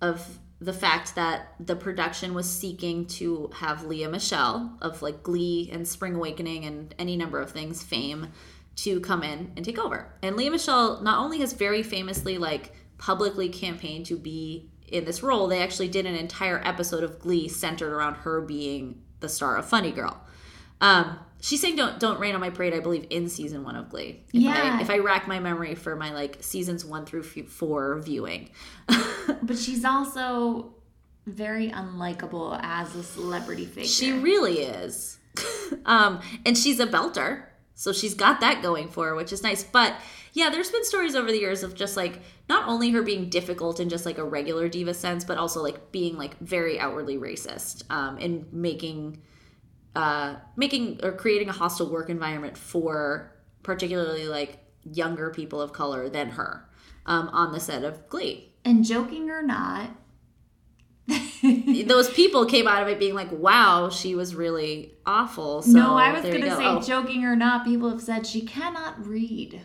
of... the fact that the production was seeking to have Lea Michele of like Glee and Spring Awakening and any number of things, fame, to come in and take over. And Lea Michele not only has very famously like publicly campaigned to be in this role, they actually did an entire episode of Glee centered around her being the star of Funny Girl. Um, she sang Don't Don't Rain on My Parade, I believe, in season one of Glee. If yeah. I, if I rack my memory for my, like, seasons one through four viewing. But she's also very unlikable as a celebrity figure. She really is. um, and she's a belter, so she's got that going for her, which is nice. But, yeah, there's been stories over the years of just, like, not only her being difficult in just, like, a regular diva sense, but also, like, being, like, very outwardly racist um, and making... Uh, making or creating a hostile work environment for particularly like younger people of color than her um, on the set of Glee. And joking or not, and those people came out of it being like, wow, she was really awful. So no, I was going to say, oh. joking or not, people have said she cannot read.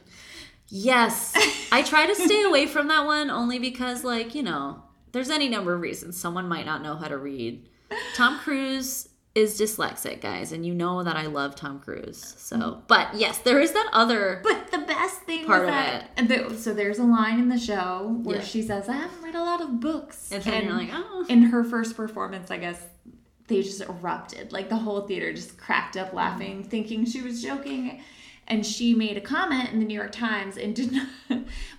Yes. I try to stay away from that one only because, like, you know, there's any number of reasons someone might not know how to read. Tom Cruise is dyslexic, guys, and you know that I love Tom Cruise. So, but yes, there is that other. But the best thing part was that, of it. The, so there's a line in the show where yeah. she says, "I haven't read a lot of books," and, and you're like, "Oh." In her first performance, I guess they just erupted. Like the whole theater just cracked up laughing, mm-hmm. thinking she was joking, and she made a comment in the New York Times and did not.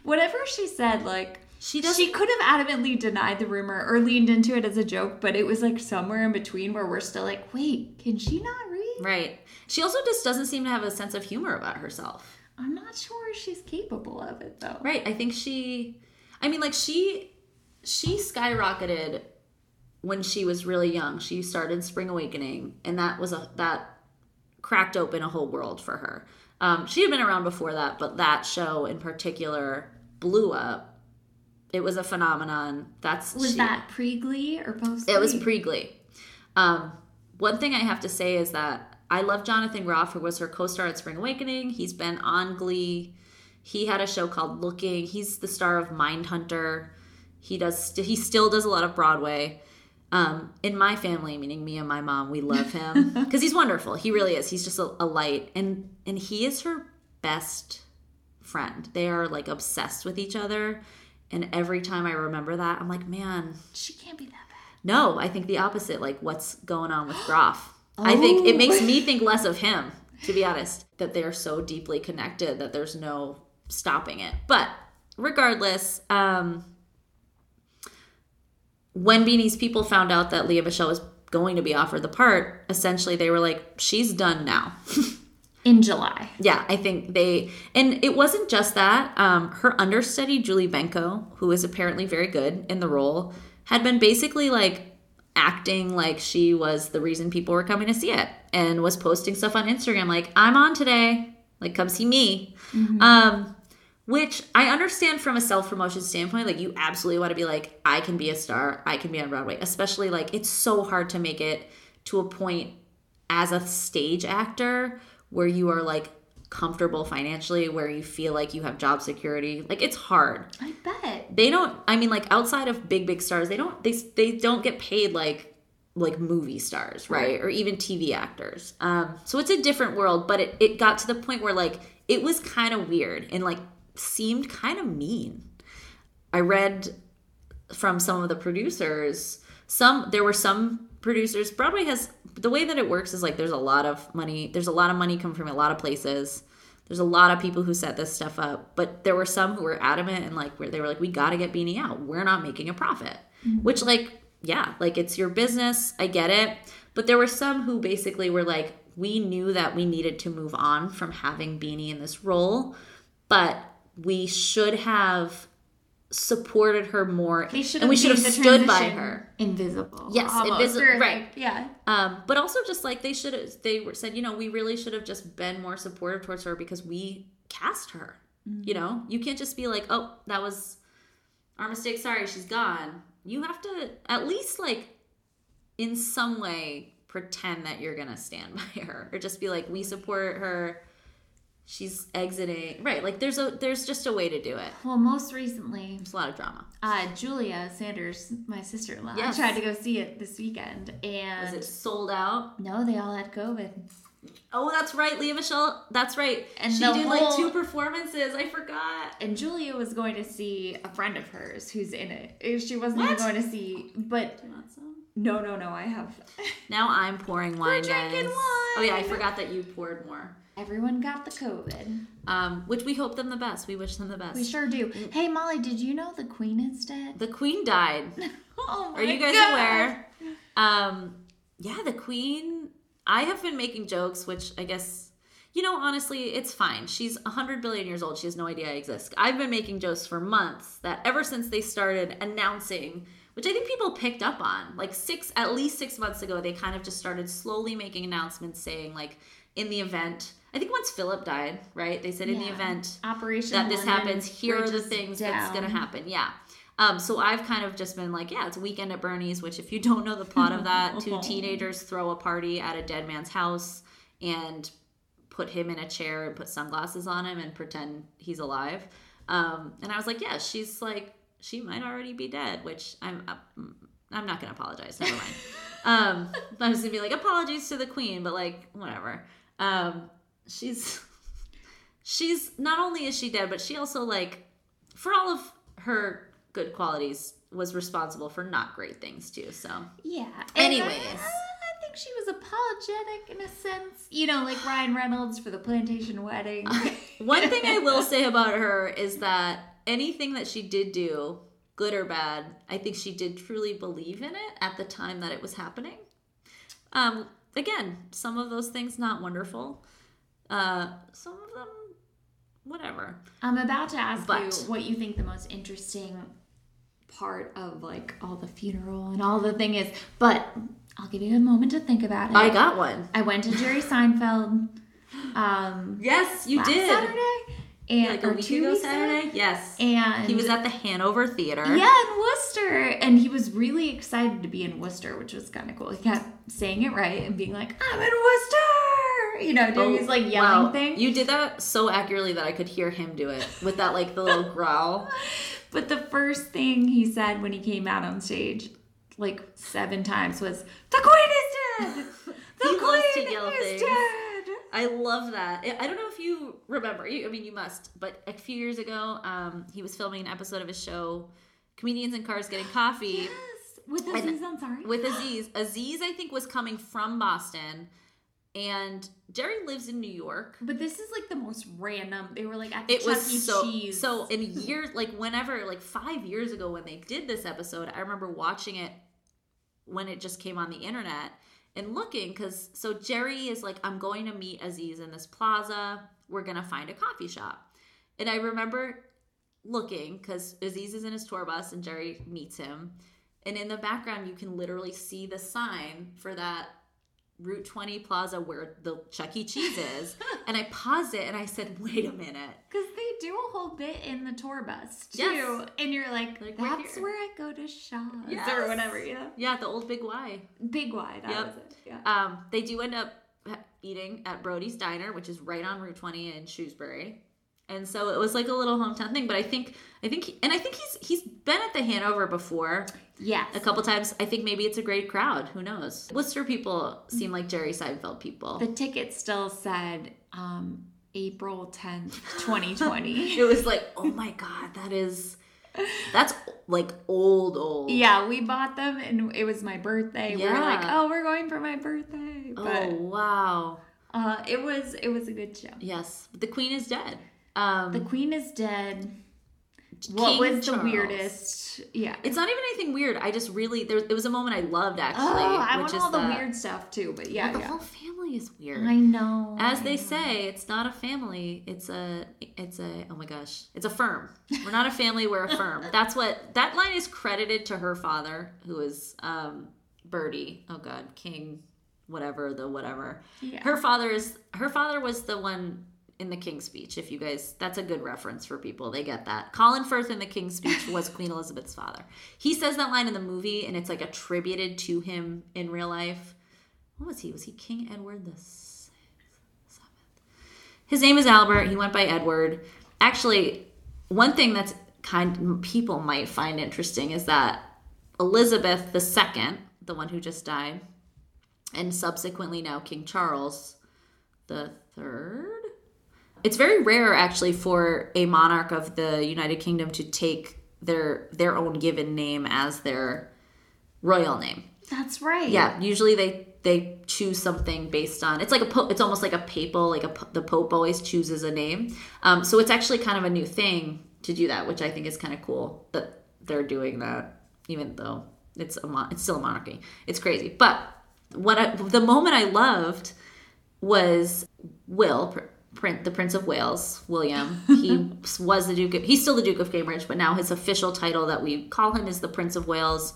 Whatever she said, like. She, she could have adamantly denied the rumor or leaned into it as a joke, but it was like somewhere in between where we're still like, wait, can she not read? Right. She also just doesn't seem to have a sense of humor about herself. I'm not sure she's capable of it, though. Right. I think she, I mean, like she, she skyrocketed when she was really young. She started Spring Awakening, and that was a, that cracked open a whole world for her. Um, she had been around before that, but that show in particular blew up. It was a phenomenon. That's Was she, that pre-Glee or post-Glee? It was pre-Glee. Um, one thing I have to say is that I love Jonathan Groff, who was her co-star at Spring Awakening. He's been on Glee. He had a show called Looking. He's the star of Mindhunter. He does. He still does a lot of Broadway. Um, in my family, meaning me and my mom, we love him. Because he's wonderful. He really is. He's just a, a light. And, and he is her best friend. They are, like, obsessed with each other. And every time I remember that, I'm like, man. She can't be that bad. No, I think the opposite. Like, what's going on with Groff? Oh. I think it makes me think less of him, to be honest. That they are so deeply connected that there's no stopping it. But regardless, um, when Beanie's people found out that Lea Michele was going to be offered the part, essentially they were like, she's done now. In July. Yeah, I think they... And it wasn't just that. Um, her understudy, Julie Benko, who is apparently very good in the role, had been basically, like, acting like she was the reason people were coming to see it and was posting stuff on Instagram like, I'm on today. Like, come see me. Mm-hmm. Um, which I understand from a self-promotion standpoint. Like, you absolutely want to be like, I can be a star. I can be on Broadway. Especially, like, it's so hard to make it to a point as a stage actor where you are, like, comfortable financially, where you feel like you have job security. Like, it's hard. I bet. They don't, I mean, like, outside of big, big stars, they don't, they they don't get paid like like movie stars, right? right? Or even T V actors. Um, so it's a different world, but it, it got to the point where, like, it was kind of weird and, like, seemed kind of mean. I read from some of the producers, some, there were some producers, Broadway has, the way that it works is like there's a lot of money, there's a lot of money coming from a lot of places. There's a lot of people who set this stuff up, but there were some who were adamant and like where they were like, we got to get Beanie out. We're not making a profit, mm-hmm. which like, yeah, like it's your business. I get it. But there were some who basically were like, we knew that we needed to move on from having Beanie in this role, but we should have supported her more, and we should have stood by her. Invisible, yes, invisible, right? Yeah. Um, but also just like they should have, they were said, you know, we really should have just been more supportive towards her because we cast her. Mm-hmm. You know, you can't just be like, oh, that was our mistake. Sorry, she's gone. You have to at least like in some way pretend that you're gonna stand by her, or just be like, we support her. She's exiting. Right. Like, there's a there's just a way to do it. Well, most recently... There's a lot of drama. Uh, Julia Sanders, my sister-in-law, yes. tried to go see it this weekend, and... Was it sold out? No, they all had COVID. Oh, that's right, Lea Michele. That's right. And she did, whole... like, two performances. I forgot. And Julia was going to see a friend of hers who's in it. She wasn't what? even going to see, but... No, no, no, I have... Now I'm pouring wine, We're drinking wine. Oh, yeah, I forgot that you poured more. Everyone got the COVID. Um, which we hope them the best. We wish them the best. We sure do. Hey, Molly, did you know the Queen is dead? The Queen died. Oh, my God. Are you guys God. aware? Um, yeah, the Queen. I have been making jokes, which I guess, you know, honestly, it's fine. She's one hundred billion years old. She has no idea I exist. I've been making jokes for months that ever since they started announcing, which I think people picked up on, like six, at least six months ago, they kind of just started slowly making announcements saying, like, in the event... I think once Philip died, right? They said in yeah. the event Operation that this London happens, here are the things down. That's going to happen. Yeah. Um, so I've kind of just been like, yeah, it's Weekend at Bernie's, which if you don't know the plot of that, two teenagers throw a party at a dead man's house and put him in a chair and put sunglasses on him and pretend he's alive. Um, and I was like, yeah, she's like, she might already be dead, which I'm, I'm not going to apologize. Never mind. um, I was going to be like, apologies to the queen, but like, whatever. Um, she's, she's not only is she dead, but she also, like, for all of her good qualities, was responsible for not great things too. So yeah. Anyways. And I, I think she was apologetic in a sense, you know, like Ryan Reynolds for the plantation wedding. One thing I will say about her is that anything that she did do, good or bad, I think she did truly believe in it at the time that it was happening. Um, again, some of those things not wonderful. Uh, some of them, whatever. I'm about to ask but, you what you think the most interesting part of, like, all the funeral and all the thing is, but I'll give you a moment to think about it. I got one. I went to Jerry Seinfeld. Um, yes, you last did. Saturday. And yeah, like a week ago Saturday? Yes. And he was at the Hanover Theater. Yeah, in Worcester. And he was really excited to be in Worcester, which was kind of cool. He kept saying it right and being like, I'm in Worcester! You know, doing oh, his, like, yelling wow. thing. You did that so accurately that I could hear him do it with that, like, the little growl. But the first thing he said when he came out on stage, like, seven times was, the Queen is dead! The he Queen to yell is things. Dead! I love that. I don't know if you remember. I mean, you must. But a few years ago, um, he was filming an episode of his show, Comedians in Cars Getting Coffee. Yes. With Aziz Ansari. With Aziz. Aziz, I think, was coming from Boston. And Jerry lives in New York. But this is, like, the most random. They were, like, at the it Chuck was E. so, Cheese. So in years, like, whenever, like, five years ago when they did this episode, I remember watching it when it just came on the internet. And looking, because, so Jerry is like, I'm going to meet Aziz in this plaza. We're going to find a coffee shop. And I remember looking, because Aziz is in his tour bus and Jerry meets him. And in the background, you can literally see the sign for that Route twenty plaza where the Chuck E. Cheese is. And I paused it and I said, wait a minute. Because they do a whole bit in the tour bus, too. Yes. And you're like, like that's where I go to shop. Yes. Or whatever, you know? Yeah, the old Big Y. Big Y, that yep. was it. Yeah. Um, they do end up eating at Brody's Diner, which is right on Route twenty in Shrewsbury. And so it was like a little hometown thing. But I think, I think, he, and I think he's he's been at the Hanover before. Yes. A couple times. I think maybe it's a great crowd. Who knows? Worcester people seem like Jerry Seinfeld people. The ticket still said um, April tenth, twenty twenty. It was like, oh my God, that is, that's like old, old. Yeah, we bought them and it was my birthday. Yeah. We were like, oh, we're going for my birthday. But, oh, wow. Uh, it was, it was a good show. Yes. The Queen is dead. Um, the Queen is dead. King what was Charles. The weirdest? Yeah, it's not even anything weird. I just really there. It was a moment I loved actually. Oh, I which want is all the, the weird stuff too. But yeah, well, the yeah. whole family is weird. I know. As I they know. say, it's not a family. It's a. It's a. Oh my gosh, it's a firm. We're not a family. We're a firm. That's what that line is credited to her father, who is um, Birdie. Oh God, King, whatever the whatever. Yeah. Her father is. Her father was the one. In the King's Speech, if you guys, that's a good reference for people. They get that. Colin Firth in the King's Speech was Queen Elizabeth's father. He says that line in the movie, and it's like attributed to him in real life. What was he? Was he King Edward the Seventh? His name is Albert. He went by Edward. Actually, one thing that's kind people might find interesting is that Elizabeth the Second, the one who just died, and subsequently now King Charles the Third. It's very rare, actually, for a monarch of the United Kingdom to take their their own given name as their royal name. That's right. Yeah, usually they they choose something based on it's like a po- it's almost like a papal like a the Pope always chooses a name. Um, so it's actually kind of a new thing to do that, which I think is kind of cool that they're doing that, even though it's a mon- it's still a monarchy. It's crazy, but what I, the moment I loved was Will. Print, the Prince of Wales, William. He was the Duke of, he's still the Duke of Cambridge, but now his official title that we call him is the Prince of Wales.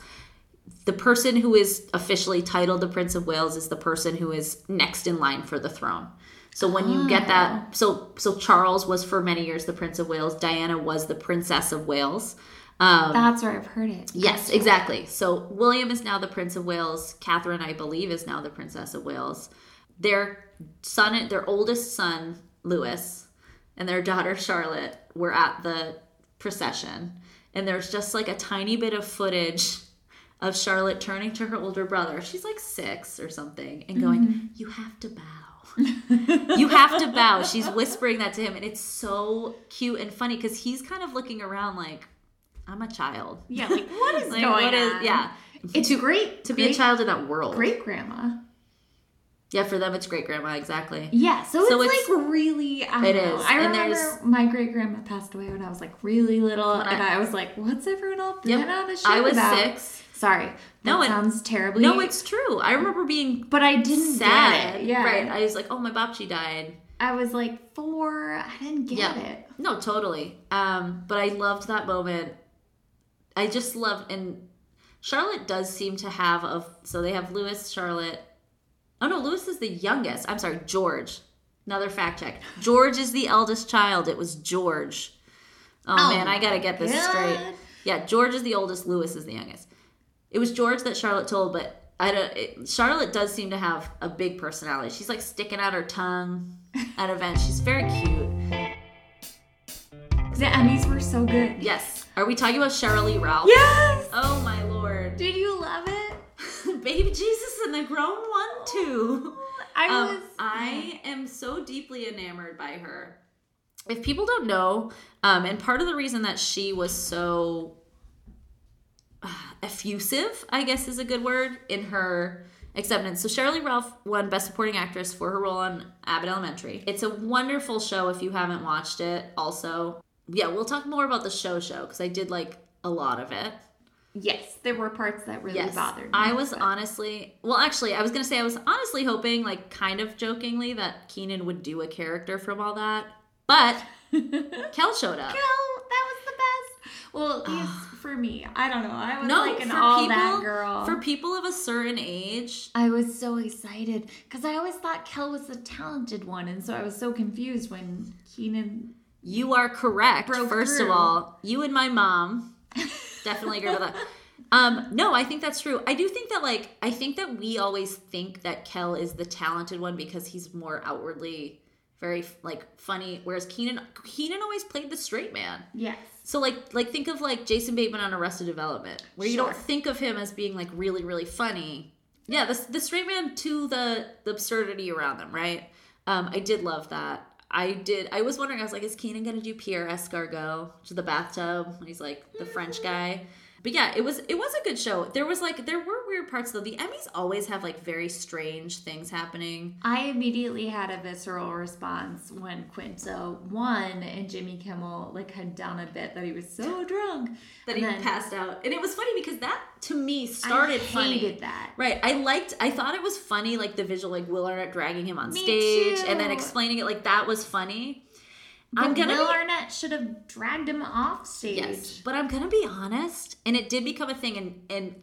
The person who is officially titled the Prince of Wales is the person who is next in line for the throne. So when oh. you get that, so so Charles was for many years the Prince of Wales. Diana was the Princess of Wales. Um, That's where I've heard it. Yes, exactly. So William is now the Prince of Wales. Catherine, I believe, is now the Princess of Wales. Their son, their oldest son, Louis, and their daughter, Charlotte, were at the procession. And there's just like a tiny bit of footage of Charlotte turning to her older brother. She's like six or something and going, mm-hmm. You have to bow. You have to bow. She's whispering that to him. And it's so cute and funny because he's kind of looking around like, I'm a child. Yeah, like what is like, going what is, on? Yeah. It's to, great. To be great, a child in that world. Great grandma. Yeah, for them it's great grandma, exactly. Yeah, so, so it's, it's like really, I don't it know. Is. I and remember my great grandma passed away when I was like really little, and I, I was like, what's everyone all been yep, on a show I was about? six. Sorry, that no, sounds it, terribly. No, it's true. I remember being But I didn't sad. Get it. Yeah. Right, I was like, oh, my Bobchi died. I was like four, I didn't get yep. it. No, totally. Um, but I loved that moment. I just loved, and Charlotte does seem to have, a, so they have Louis, Charlotte, oh no, Louis is the youngest. I'm sorry, George. Another fact check. George is the eldest child. It was George. Oh, oh man, I gotta get this God. straight. Yeah, George is the oldest. Louis is the youngest. It was George that Charlotte told, but I don't. It, Charlotte does seem to have a big personality. She's like sticking out her tongue at events. She's very cute. The Emmys were so good. Yes. Are we talking about Sheryl Lee Ralph? Yes. Oh my lord. Did you love it? Baby Jesus and the Grown One too. I was. Um, I am so deeply enamored by her. If people don't know, um, and part of the reason that she was so uh, effusive, I guess is a good word, in her acceptance. So Sheryl Lee Ralph won Best Supporting Actress for her role on Abbott Elementary. It's a wonderful show if you haven't watched it. Also, yeah, we'll talk more about the show show because I did like a lot of it. Yes, there were parts that really yes. bothered me. I was but. honestly, well, actually, I was going to say I was honestly hoping, like, kind of jokingly, that Keenan would do a character from all that, but Kel showed up. Kel, that was the best. Well, at least for me. I don't know. I was no, like an all people, that girl. For people of a certain age. I was so excited because I always thought Kel was the talented one, and so I was so confused when Keenan. You are correct. First through. of all, you and my mom. Definitely agree with that. Um, no, I think that's true. I do think that, like, I think that we always think that Kel is the talented one because he's more outwardly very, like, funny. Whereas Keenan, Keenan always played the straight man. Yes. So, like, like think of, like, Jason Bateman on Arrested Development, where sure. you don't think of him as being, like, really, really funny. Yeah, the, the straight man to the, the absurdity around them, right? Um, I did love that. I did. I was wondering, I was like, is Keenan going to do Pierre Escargot to the bathtub? And he's like the French guy. But yeah, it was it was a good show. There was like, there were weird parts though. The Emmys always have like very strange things happening. I immediately had a visceral response when Quinto won and Jimmy Kimmel like had done a bit that he was so drunk. That and he then, passed out. And it was funny because that to me started funny. I hated funny. that. Right. I liked, I thought it was funny like the visual like Will Arnett dragging him on me stage too. And then explaining it like that was funny. But I'm gonna Will be, Arnett should have dragged him off stage. Yes, but I'm going to be honest, and it did become a thing, and, and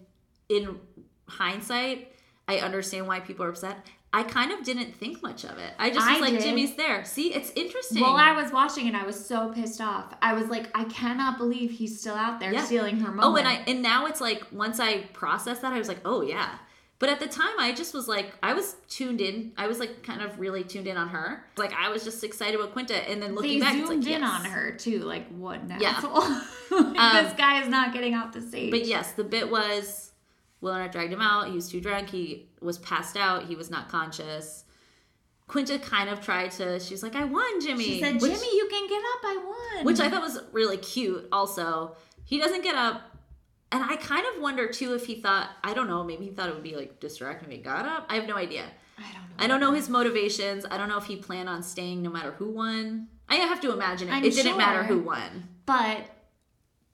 in hindsight, I understand why people are upset. I kind of didn't think much of it. I just was I like, did. Jimmy's there. See, it's interesting. While I was watching it, I was so pissed off. I was like, I cannot believe he's still out there yeah. stealing her moment. Oh, and, I, and now it's like, once I processed that, I was like, oh, yeah. But at the time, I just was like, I was tuned in. I was like kind of really tuned in on her. Like I was just excited about Quinta. And then looking they back, it's like, yes. They zoomed in on her too. Like what an yeah. asshole. Like, um, this guy is not getting off the stage. But yes, the bit was Will Arnett dragged him out. He was too drunk. He was passed out. He was not conscious. Quinta kind of tried to, she was like, I won, Jimmy. She said, which, Jimmy, you can get up. I won. Which I thought was really cute also. He doesn't get up. And I kind of wonder, too, if he thought, I don't know, maybe he thought it would be, like, distracting if he got up. I have no idea. I don't know. I don't know his motivations. I don't know if he planned on staying no matter who won. I have to imagine it. I'm it sure. didn't matter who won. But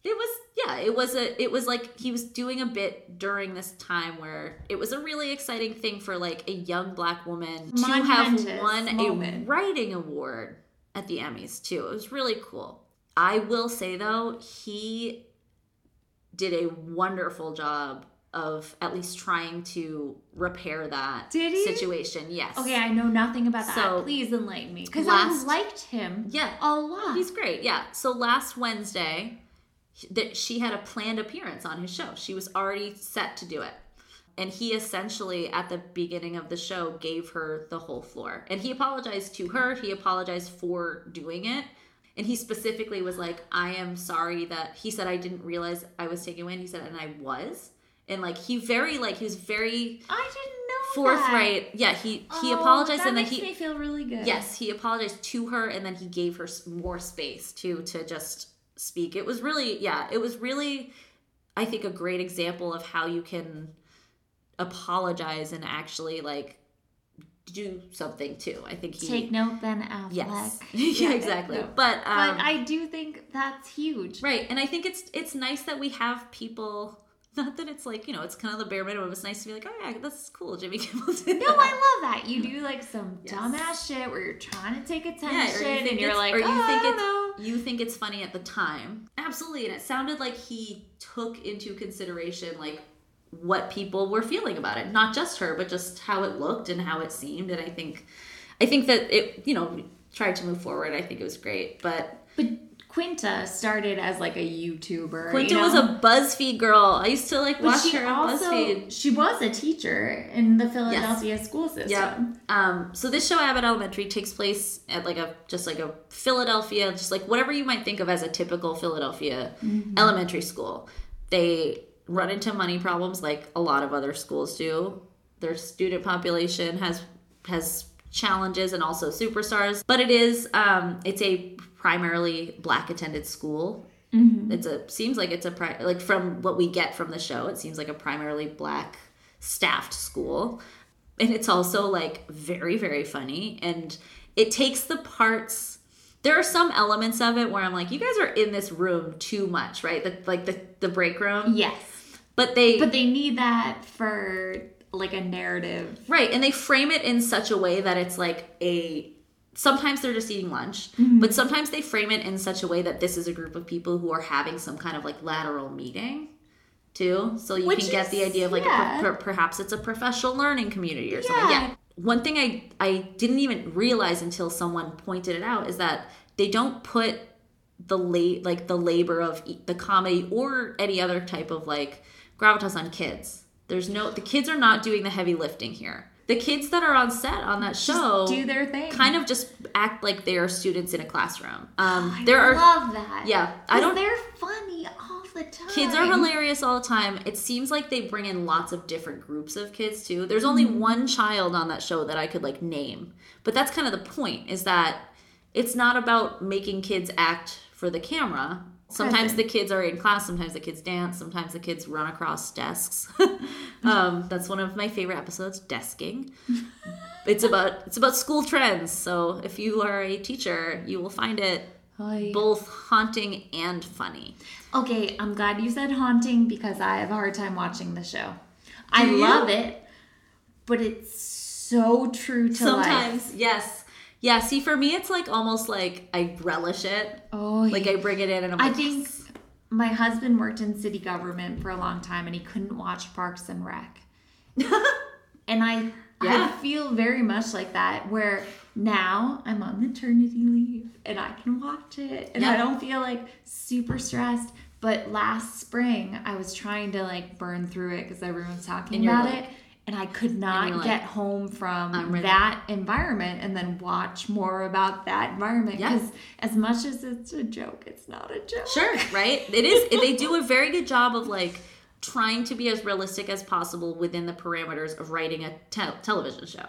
it was, yeah, it was a, it was like he was doing a bit during this time where it was a really exciting thing for, like, a young black woman to have won moment. a writing award at the Emmys, too. It was really cool. I will say, though, he did a wonderful job of at least trying to repair that did he? situation. Yes. Okay, I know nothing about that. So, please enlighten me. Because I liked him yeah, a lot. He's great, yeah. So last Wednesday, that she had a planned appearance on his show. She was already set to do it. And he essentially, at the beginning of the show, gave her the whole floor. And he apologized to her. He apologized for doing it. And he specifically was like, I am sorry that... He said, I didn't realize I was taking away. And he said, and I was. And, like, he very, like, he was very... I didn't know forthright. That. Yeah, he, oh, he apologized. That and then makes he, me feel really good. Yes, he apologized to her, and then he gave her more space to to just speak. It was really... Yeah, it was really, I think, a great example of how you can... apologize and actually like do something too. I think he take note, Ben Affleck. Yes, yeah, exactly. No. But um, but I do think that's huge, right? And I think it's it's nice that we have people. Not that it's like, you know, it's kind of the bare minimum. It's nice to be like, oh yeah, that's cool. Jimmy Kimmel did No, that. I love that you do like some yes. dumbass shit where you're trying to take attention yeah, you and you're like, or you oh, think I don't it's know. You think it's funny at the time. Absolutely, and it sounded like he took into consideration like. What people were feeling about it, not just her, but just how it looked and how it seemed. And I think, I think that it, you know, tried to move forward. I think it was great, but but Quinta started as like a YouTuber. Quinta you know? was a BuzzFeed girl. I used to like watch her on BuzzFeed. She was a teacher in the Philadelphia yes. school system. Yeah. Um. So this show, Abbott Elementary, takes place at like a just like a Philadelphia, just like whatever you might think of as a typical Philadelphia mm-hmm. elementary school. They run into money problems like a lot of other schools do. Their student population has has challenges and also superstars. But it is um, it's a primarily black attended school. Mm-hmm. It's a seems like it's a pri- like from what we get from the show, it seems like a primarily black staffed school. And it's also like very, very funny, and it takes the parts. There are some elements of it where I'm like, you guys are in this room too much, right? The, like the, the break room. Yes. But they But they need that for like a narrative. Right. And they frame it in such a way that it's like a sometimes they're just eating lunch, mm-hmm. but sometimes they frame it in such a way that this is a group of people who are having some kind of like lateral meeting too. So you Which can is, get the idea of like yeah. a, per, perhaps it's a professional learning community or something. Yeah. yeah. One thing I, I didn't even realize until someone pointed it out is that they don't put the la- like the labor of e- the comedy or any other type of like gravitas on kids. There's no the kids are not doing the heavy lifting here. The kids that are on set on that show just do their thing. Kind of just act like they are students in a classroom. Um, oh, I there are, love that. Yeah, I don't. They're funny all the time. Kids are hilarious all the time. It seems like they bring in lots of different groups of kids too. There's only mm. one child on that show that I could like name, but that's kind of the point. Is that it's not about making kids act for the camera. Sometimes the kids are in class, sometimes the kids dance, sometimes the kids run across desks. um, that's one of my favorite episodes, desking. It's about it's about school trends, so if you are a teacher, you will find it Hi. both haunting and funny. Okay, I'm glad you said haunting because I have a hard time watching the show. Do I you? love it, but it's so true to Sometimes, life. Sometimes, yes. Yeah, see, for me, it's, like, almost, like, I relish it. Oh, Like, I bring it in and I'm I like... I think my husband worked in city government for a long time, and he couldn't watch Parks and Rec. and I yeah. I feel very much like that, where now I'm on maternity leave, and I can watch it, and yeah. I don't feel, like, super stressed. But last spring, I was trying to, like, burn through it because everyone's talking and about like, it. And I could not like, get home from that environment and then watch more about that environment. Because yes. as much as it's a joke, it's not a joke. Sure, right? It is. They do a very good job of like trying to be as realistic as possible within the parameters of writing a te- television show.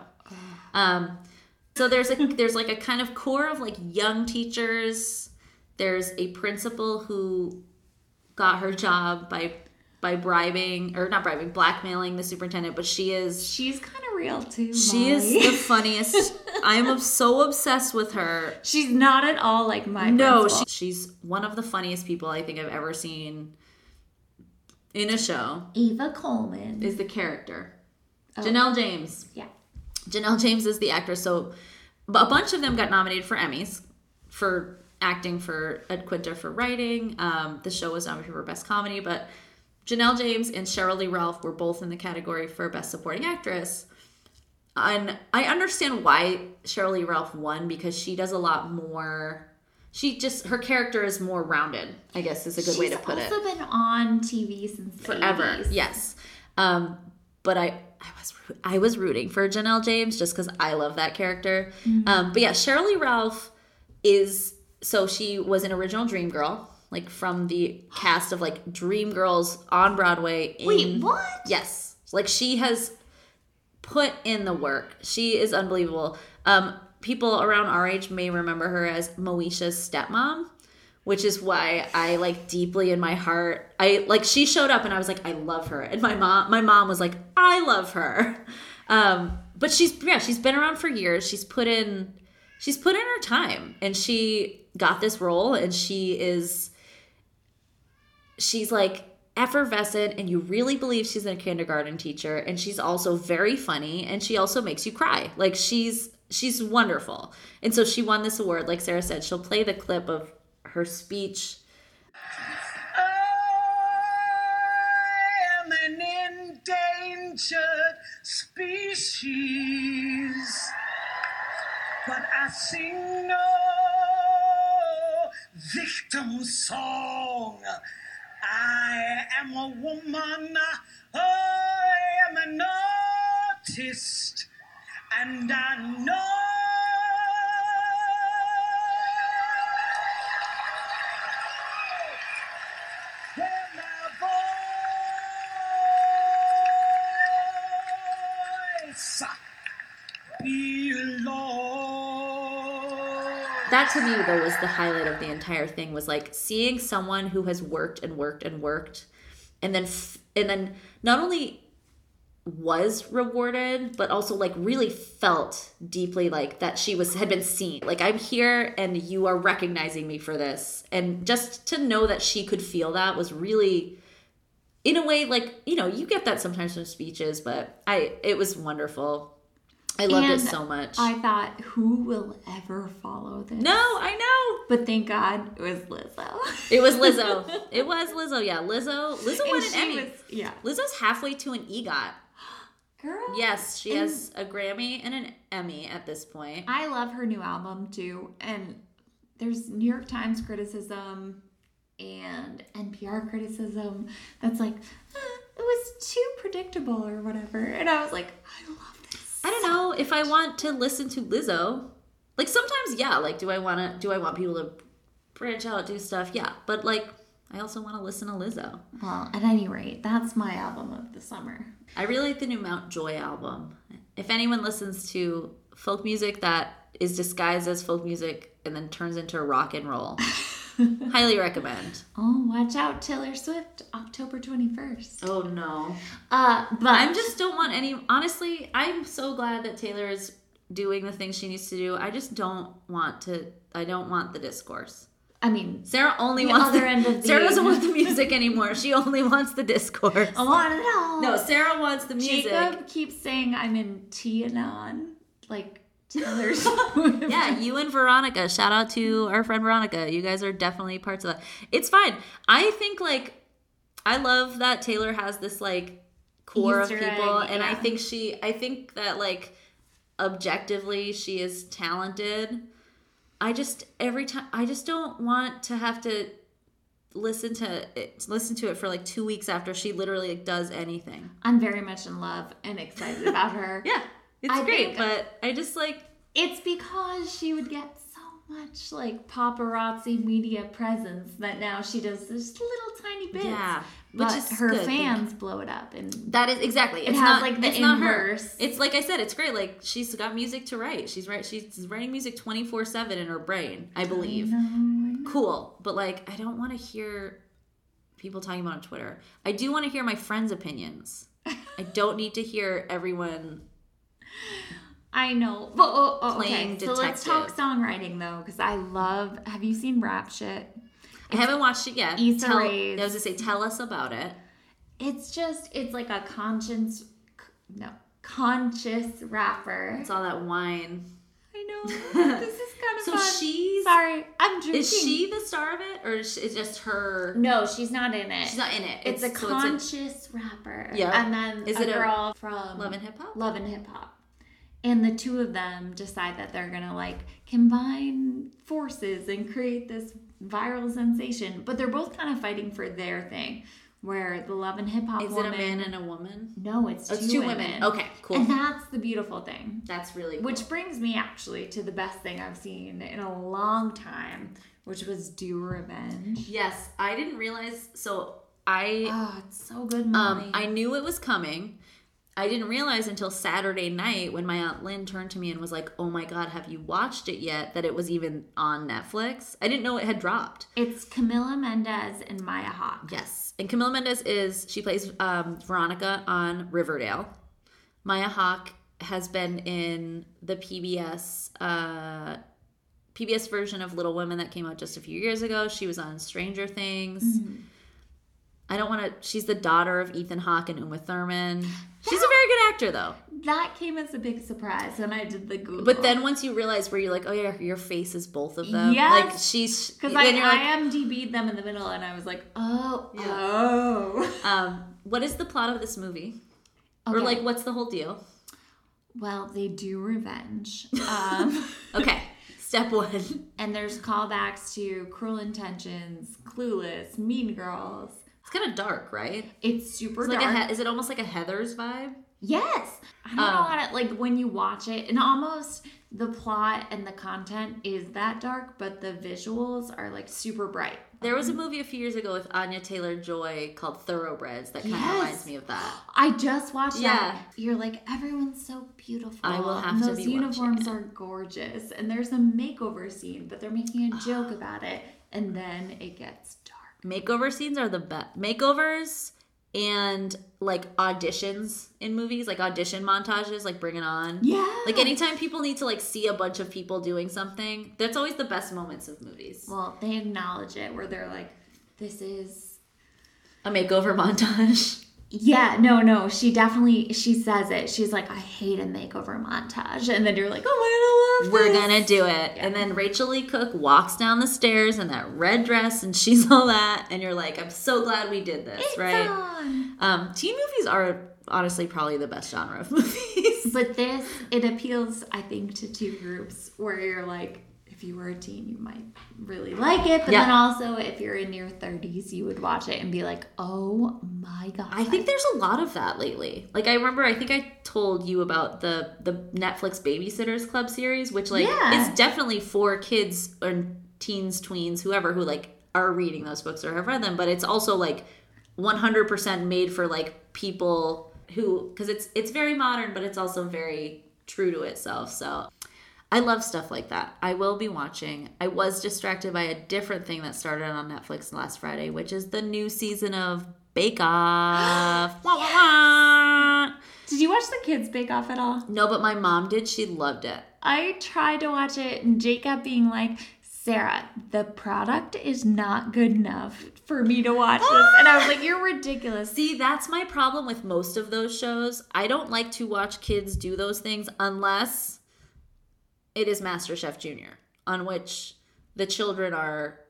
Um, so there's a there's like a kind of core of like young teachers. There's a principal who got her job by... by bribing, or not bribing, blackmailing the superintendent, but she is... She's kind of real, too, She Molly. is the funniest. I am so obsessed with her. She's not at all like my No, she, she's one of the funniest people I think I've ever seen in a show. Eva Coleman. Is the character. Oh. Janelle James. Yeah. Janelle James is the actress. So a bunch of them got nominated for Emmys for acting, for Ed Quinta for writing. Um, the show was nominated for Best Comedy, but... Janelle James and Cheryl Lee Ralph were both in the category for Best Supporting Actress. And I understand why Cheryl Lee Ralph won because she does a lot more... She just, her character is more rounded, I guess is a good She's way to put it. She's also been on T V since the forever. eighties. Yes. Um, but I, I was I was rooting for Janelle James just because I love that character. Mm-hmm. Um, but yeah, Shirley Ralph is, so she was an original Dream Girl, like from the cast of like Dream Girls on Broadway. In, Wait, what? Yes. Like she has put in the work. She is unbelievable. Um, people around our age may remember her as Moesha's stepmom, which is why I like deeply in my heart, I like she showed up and I was like, I love her. And my mom, my mom was like, I love her. Um, but she's, yeah, she's been around for years. She's put in, she's put in her time and she got this role and she is, she's like effervescent and you really believe she's a kindergarten teacher. And she's also very funny and she also makes you cry. Like she's, She's wonderful. And so she won this award. Like Sarah said, she'll play the clip of her speech. I am an endangered species, but I sing no victim song. I am a woman. I am an artist. And I know where my voice belongs. That to me, though, was the highlight of the entire thing, was like seeing someone who has worked and worked and worked, and then f- and then not only was rewarded, but also like really felt deeply like that she was had been seen. Like, I'm here and you are recognizing me for this. And just to know that she could feel that was really, in a way, like, you know, you get that sometimes from speeches, but I it was wonderful. I loved and it so much. I thought, who will ever follow this? No, I know. But thank God it was Lizzo. It was Lizzo. It was Lizzo, yeah. Lizzo Lizzo won an Emmy. Was, yeah. Lizzo's halfway to an E G O T. Girl. Yes, she and has a Grammy and an Emmy at this point. I love her new album too. And there's New York Times criticism and N P R criticism that's like, ah, it was too predictable or whatever. And I was like, I love this. I don't so know much. If I want to listen to Lizzo. Like sometimes, yeah, like do I want to do I want people to branch out, do stuff? Yeah, but like I also want to listen to Lizzo. Well, at any rate, that's my album of the summer. I really like the new Mount Joy album. If anyone listens to folk music that is disguised as folk music and then turns into rock and roll, highly recommend. Oh, watch out, Taylor Swift, October twenty-first. Oh, no. Uh, but I just don't want any... Honestly, I'm so glad that Taylor is doing the things she needs to do. I just don't want to... I don't want the discourse. I mean, Sarah only wants other the, end of the Sarah doesn't want the music anymore. She only wants the discourse. I want it all. No, Sarah wants the music. Jacob keeps saying I'm in Tianon, like Taylor Swift. Yeah, you and Veronica. Shout out to our friend Veronica. You guys are definitely parts of that. It's fine. I think like I love that Taylor has this like core Easter of people, egg, and yeah. I think she. I think that like objectively, she is talented. I just every time I just don't want to have to listen to it, listen to it for like two weeks after she literally like does anything. I'm very much in love and excited about her. Yeah, it's I great, but I just like it's because she would get so much like paparazzi media presence that now she does this little tiny bit. Yeah, but which is her good, fans blow it up, and that is exactly it. It's has not like the it's inverse. It's like I said, it's great. Like she's got music to write. She's right. She's writing music twenty four seven in her brain. I believe. I know, I know. Cool, but like I don't want to hear people talking about it on Twitter. I do want to hear my friends' opinions. I don't need to hear everyone. I know. But oh, oh, playing okay. So let's talk songwriting though, because I love. Have you seen Rap Shit? I haven't watched it yet. Easter tell, I was going to say, tell us about it. It's just, it's like a conscience, no, conscious rapper. It's all that wine. I know. This is kind of so fun. So she's. Sorry, I'm drinking. Is she the star of it? Or is it just her? No, she's not in it. She's not in it. It's, it's a so conscious it's a, rapper. Yeah. And then is a it girl a, from. Love and Hip Hop? Love and Hip Hop. And the two of them decide that they're going to like combine forces and create this viral sensation. But they're both kind of fighting for their thing, where the Love and Hip Hop woman... Is it a man and a woman? No, it's two, oh, it's two women. women. Okay, cool. And that's the beautiful thing. That's really cool. Which brings me actually to the best thing I've seen in a long time, which was Do Revenge. Yes, I didn't realize... So I... Oh, it's so good, Mommy. Um, I knew it was coming. I didn't realize until Saturday night when my Aunt Lynn turned to me and was like, oh my God, have you watched it yet? That it was even on Netflix. I didn't know it had dropped. It's Camila Mendez and Maya Hawke. Yes. And Camila Mendez is, she plays um, Veronica on Riverdale. Maya Hawke has been in the P B S, uh, P B S version of Little Women that came out just a few years ago. She was on Stranger Things. Mm-hmm. I don't want to... She's the daughter of Ethan Hawke and Uma Thurman. That, she's a very good actor, though. That came as a big surprise when I did the Google. But then once you realize where you're like, oh, yeah, your face is both of them. Yes. Like, she's... Because I, like, I IMDb'd them in the middle, and I was like, oh, yeah. oh. Um, what is the plot of this movie? Okay. Or, like, what's the whole deal? Well, they do revenge. Um, okay. Step one. And there's callbacks to Cruel Intentions, Clueless, Mean Girls... It's kind of dark, right? It's super it's like dark. A he- is it almost like a Heathers vibe? Yes. I don't um, know how to, like, when you watch it, and almost the plot and the content is that dark, but the visuals are, like, super bright. There was a movie a few years ago with Anya Taylor-Joy called Thoroughbreds that kind yes. of reminds me of that. I just watched yeah. that. You're like, everyone's so beautiful. I will have and to be watching it. Those uniforms are gorgeous, and there's a makeover scene, but they're making a joke about it, and then it gets dark. Makeover scenes are the best. Makeovers and, like, auditions in movies, like audition montages, like Bring It On. Yeah. Like, anytime people need to, like, see a bunch of people doing something, that's always the best moments of movies. Well, they acknowledge it where they're like, this is... a makeover montage. Yeah. No, no. She definitely, she says it. She's like, I hate a makeover montage. And then you're like, oh my God, I love this. We're going to do it. Yeah. And then Rachel Lee Cook walks down the stairs in that red dress and she's all that. And you're like, I'm so glad we did this, it's right? On. Um, teen movies are honestly probably the best genre of movies. But this, it appeals, I think, to two groups where you're like, if you were a teen, you might really like it. But yeah. then also, if you're in your thirties, you would watch it and be like, oh my God. I think there's a lot of that lately. Like, I remember, I think I told you about the, the Netflix Babysitters Club series, which, like, yeah. is definitely for kids or teens, tweens, whoever, who, like, are reading those books or have read them. But it's also, like, one hundred percent made for, like, people who... Because it's, it's very modern, but it's also very true to itself, so... I love stuff like that. I will be watching. I was distracted by a different thing that started on Netflix last Friday, which is the new season of Bake Off. Yes. Wah, wah, wah. Did you watch the kids Bake Off at all? No, but my mom did. She loved it. I tried to watch it, and Jake kept being like, Sarah, the product is not good enough for me to watch this. And I was like, you're ridiculous. See, that's my problem with most of those shows. I don't like to watch kids do those things unless... it is MasterChef Junior, on which the children are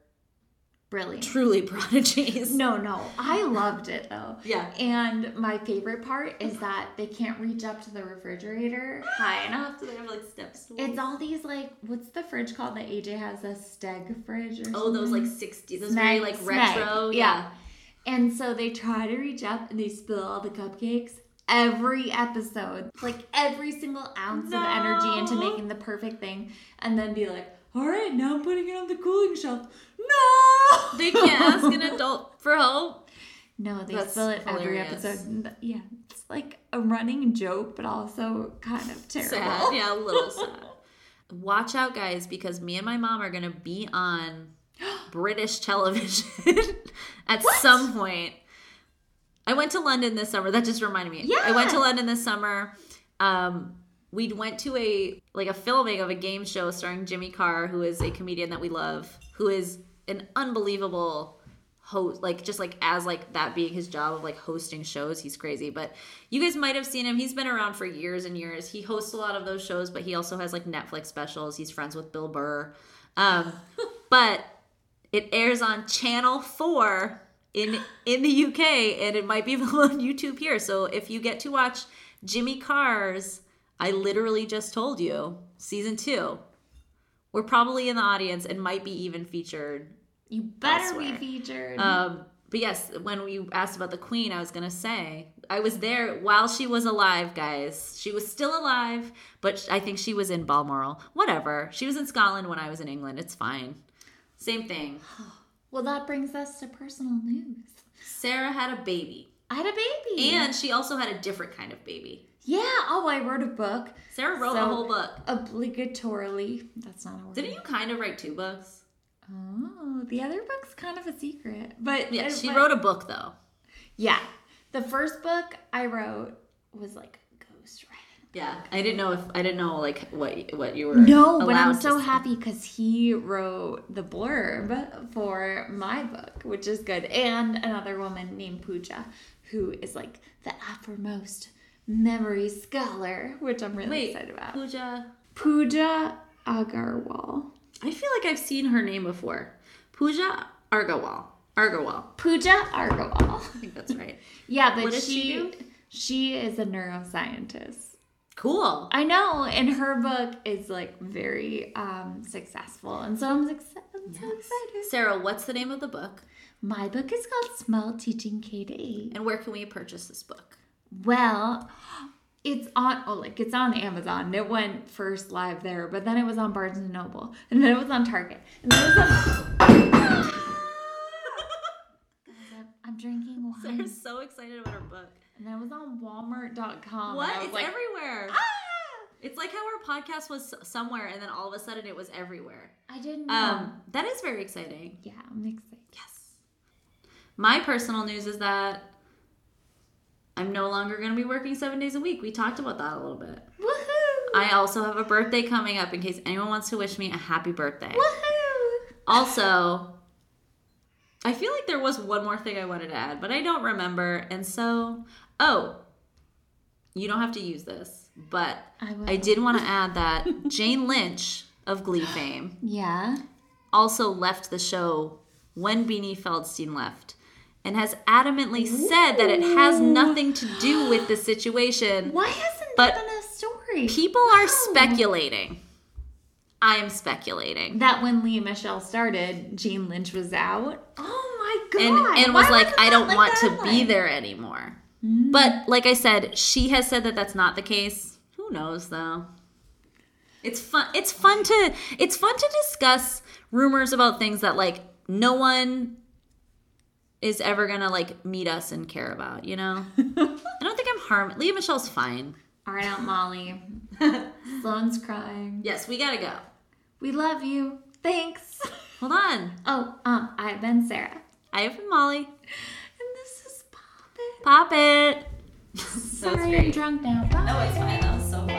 brilliant, truly prodigies. No, no. I loved it, though. Yeah. And my favorite part is that they can't reach up to the refrigerator high enough. So they have, like, steps. It's all these, like, what's the fridge called that A J has? A Steg fridge or something? Oh, those, like, sixties. Those Snag, very, like, retro. Snag. Yeah. And so they try to reach up, and they spill all the cupcakes. Every episode, like every single ounce no. of energy into making the perfect thing, and then be like, all right, now I'm putting it on the cooling shelf. No! They can't ask an adult for help. No, they That's spill it hilarious. Every episode. Yeah, it's like a running joke, but also kind of terrible. Sad. Yeah, a little sad. Watch out, guys, because me and my mom are going to be on British television at what? some point. I went to London this summer. That just reminded me. Yeah. I went to London this summer. Um, we went to a like a filming of a game show starring Jimmy Carr, who is a comedian that we love, who is an unbelievable host. Like just like as like that being his job of like hosting shows, he's crazy. But you guys might have seen him. He's been around for years and years. He hosts a lot of those shows, but he also has like Netflix specials. He's friends with Bill Burr. Um, but it airs on Channel four. In in the U K, and it might be on YouTube here. So if you get to watch Jimmy Carr's I literally just told you, season two. We're probably in the audience and might be even featured. You better elsewhere. Be featured. Um, but yes, when you asked about the queen, I was going to say, I was there while she was alive, guys. She was still alive, but I think she was in Balmoral. Whatever. She was in Scotland when I was in England. It's fine. Same thing. Well, that brings us to personal news. Sarah had a baby. I had a baby. And she also had a different kind of baby. Yeah. Oh, I wrote a book. Sarah wrote so, a whole book. Obligatorily. That's not a word. Didn't you kind of write two books? Oh, the other book's kind of a secret. But yeah, she but, wrote a book, though. Yeah. The first book I wrote was like ghostwriting. Yeah. I didn't know if I didn't know like what what you were No, but I'm so say. happy because he wrote the blurb for my book, which is good. And another woman named Pooja, who is like the uppermost memory scholar, which I'm really Wait, excited about. Pooja. Pooja Agarwal. I feel like I've seen her name before. Pooja Agarwal. Agarwal. Pooja Agarwal. I think that's right. Yeah, but what she, she do? She is a neuroscientist. Cool. I know. And her book is like very um, successful. And so I'm, ex- I'm yes. so excited. Sarah, what's the name of the book? My book is called Small Teaching K to eight. And where can we purchase this book? Well, it's on oh, like it's on Amazon. It went first live there, but then it was on Barnes and Noble. And then it was on Target. And then it was on... I'm drinking wine. Sarah's so excited about her book. And I was on Walmart dot com. What? It's like, everywhere. Ah! It's like how our podcast was somewhere, and then all of a sudden it was everywhere. I didn't know. Um, that is very exciting. Yeah, I'm excited. Yes. My personal news is that I'm no longer going to be working seven days a week. We talked about that a little bit. Woohoo! I also have a birthday coming up in case anyone wants to wish me a happy birthday. Woohoo! Also... I feel like there was one more thing I wanted to add, but I don't remember. And so, oh, you don't have to use this, but I, I did want to add that Jane Lynch of Glee fame yeah, also left the show when Beanie Feldstein left and has adamantly Ooh. said that it has nothing to do with the situation. Why hasn't but that been a story? People are wow. speculating. I am speculating. That when Lea Michele started, Jane Lynch was out. Oh my God. And, and was like, I don't like want to headline? be there anymore. Mm. But like I said, she has said that that's not the case. Who knows though? It's fun. It's fun to, it's fun to discuss rumors about things that like no one is ever going to like meet us and care about, you know? I don't think I'm harmed. Lea Michele's fine. All right, Aunt Molly. Sloane's crying. Yes, we gotta go. We love you. Thanks. Hold on. Oh, um, I've been Sarah. I have been Molly. And this is Pop It. Pop It. So sorry, I'm drunk now. Bye. No, it's fine. That was so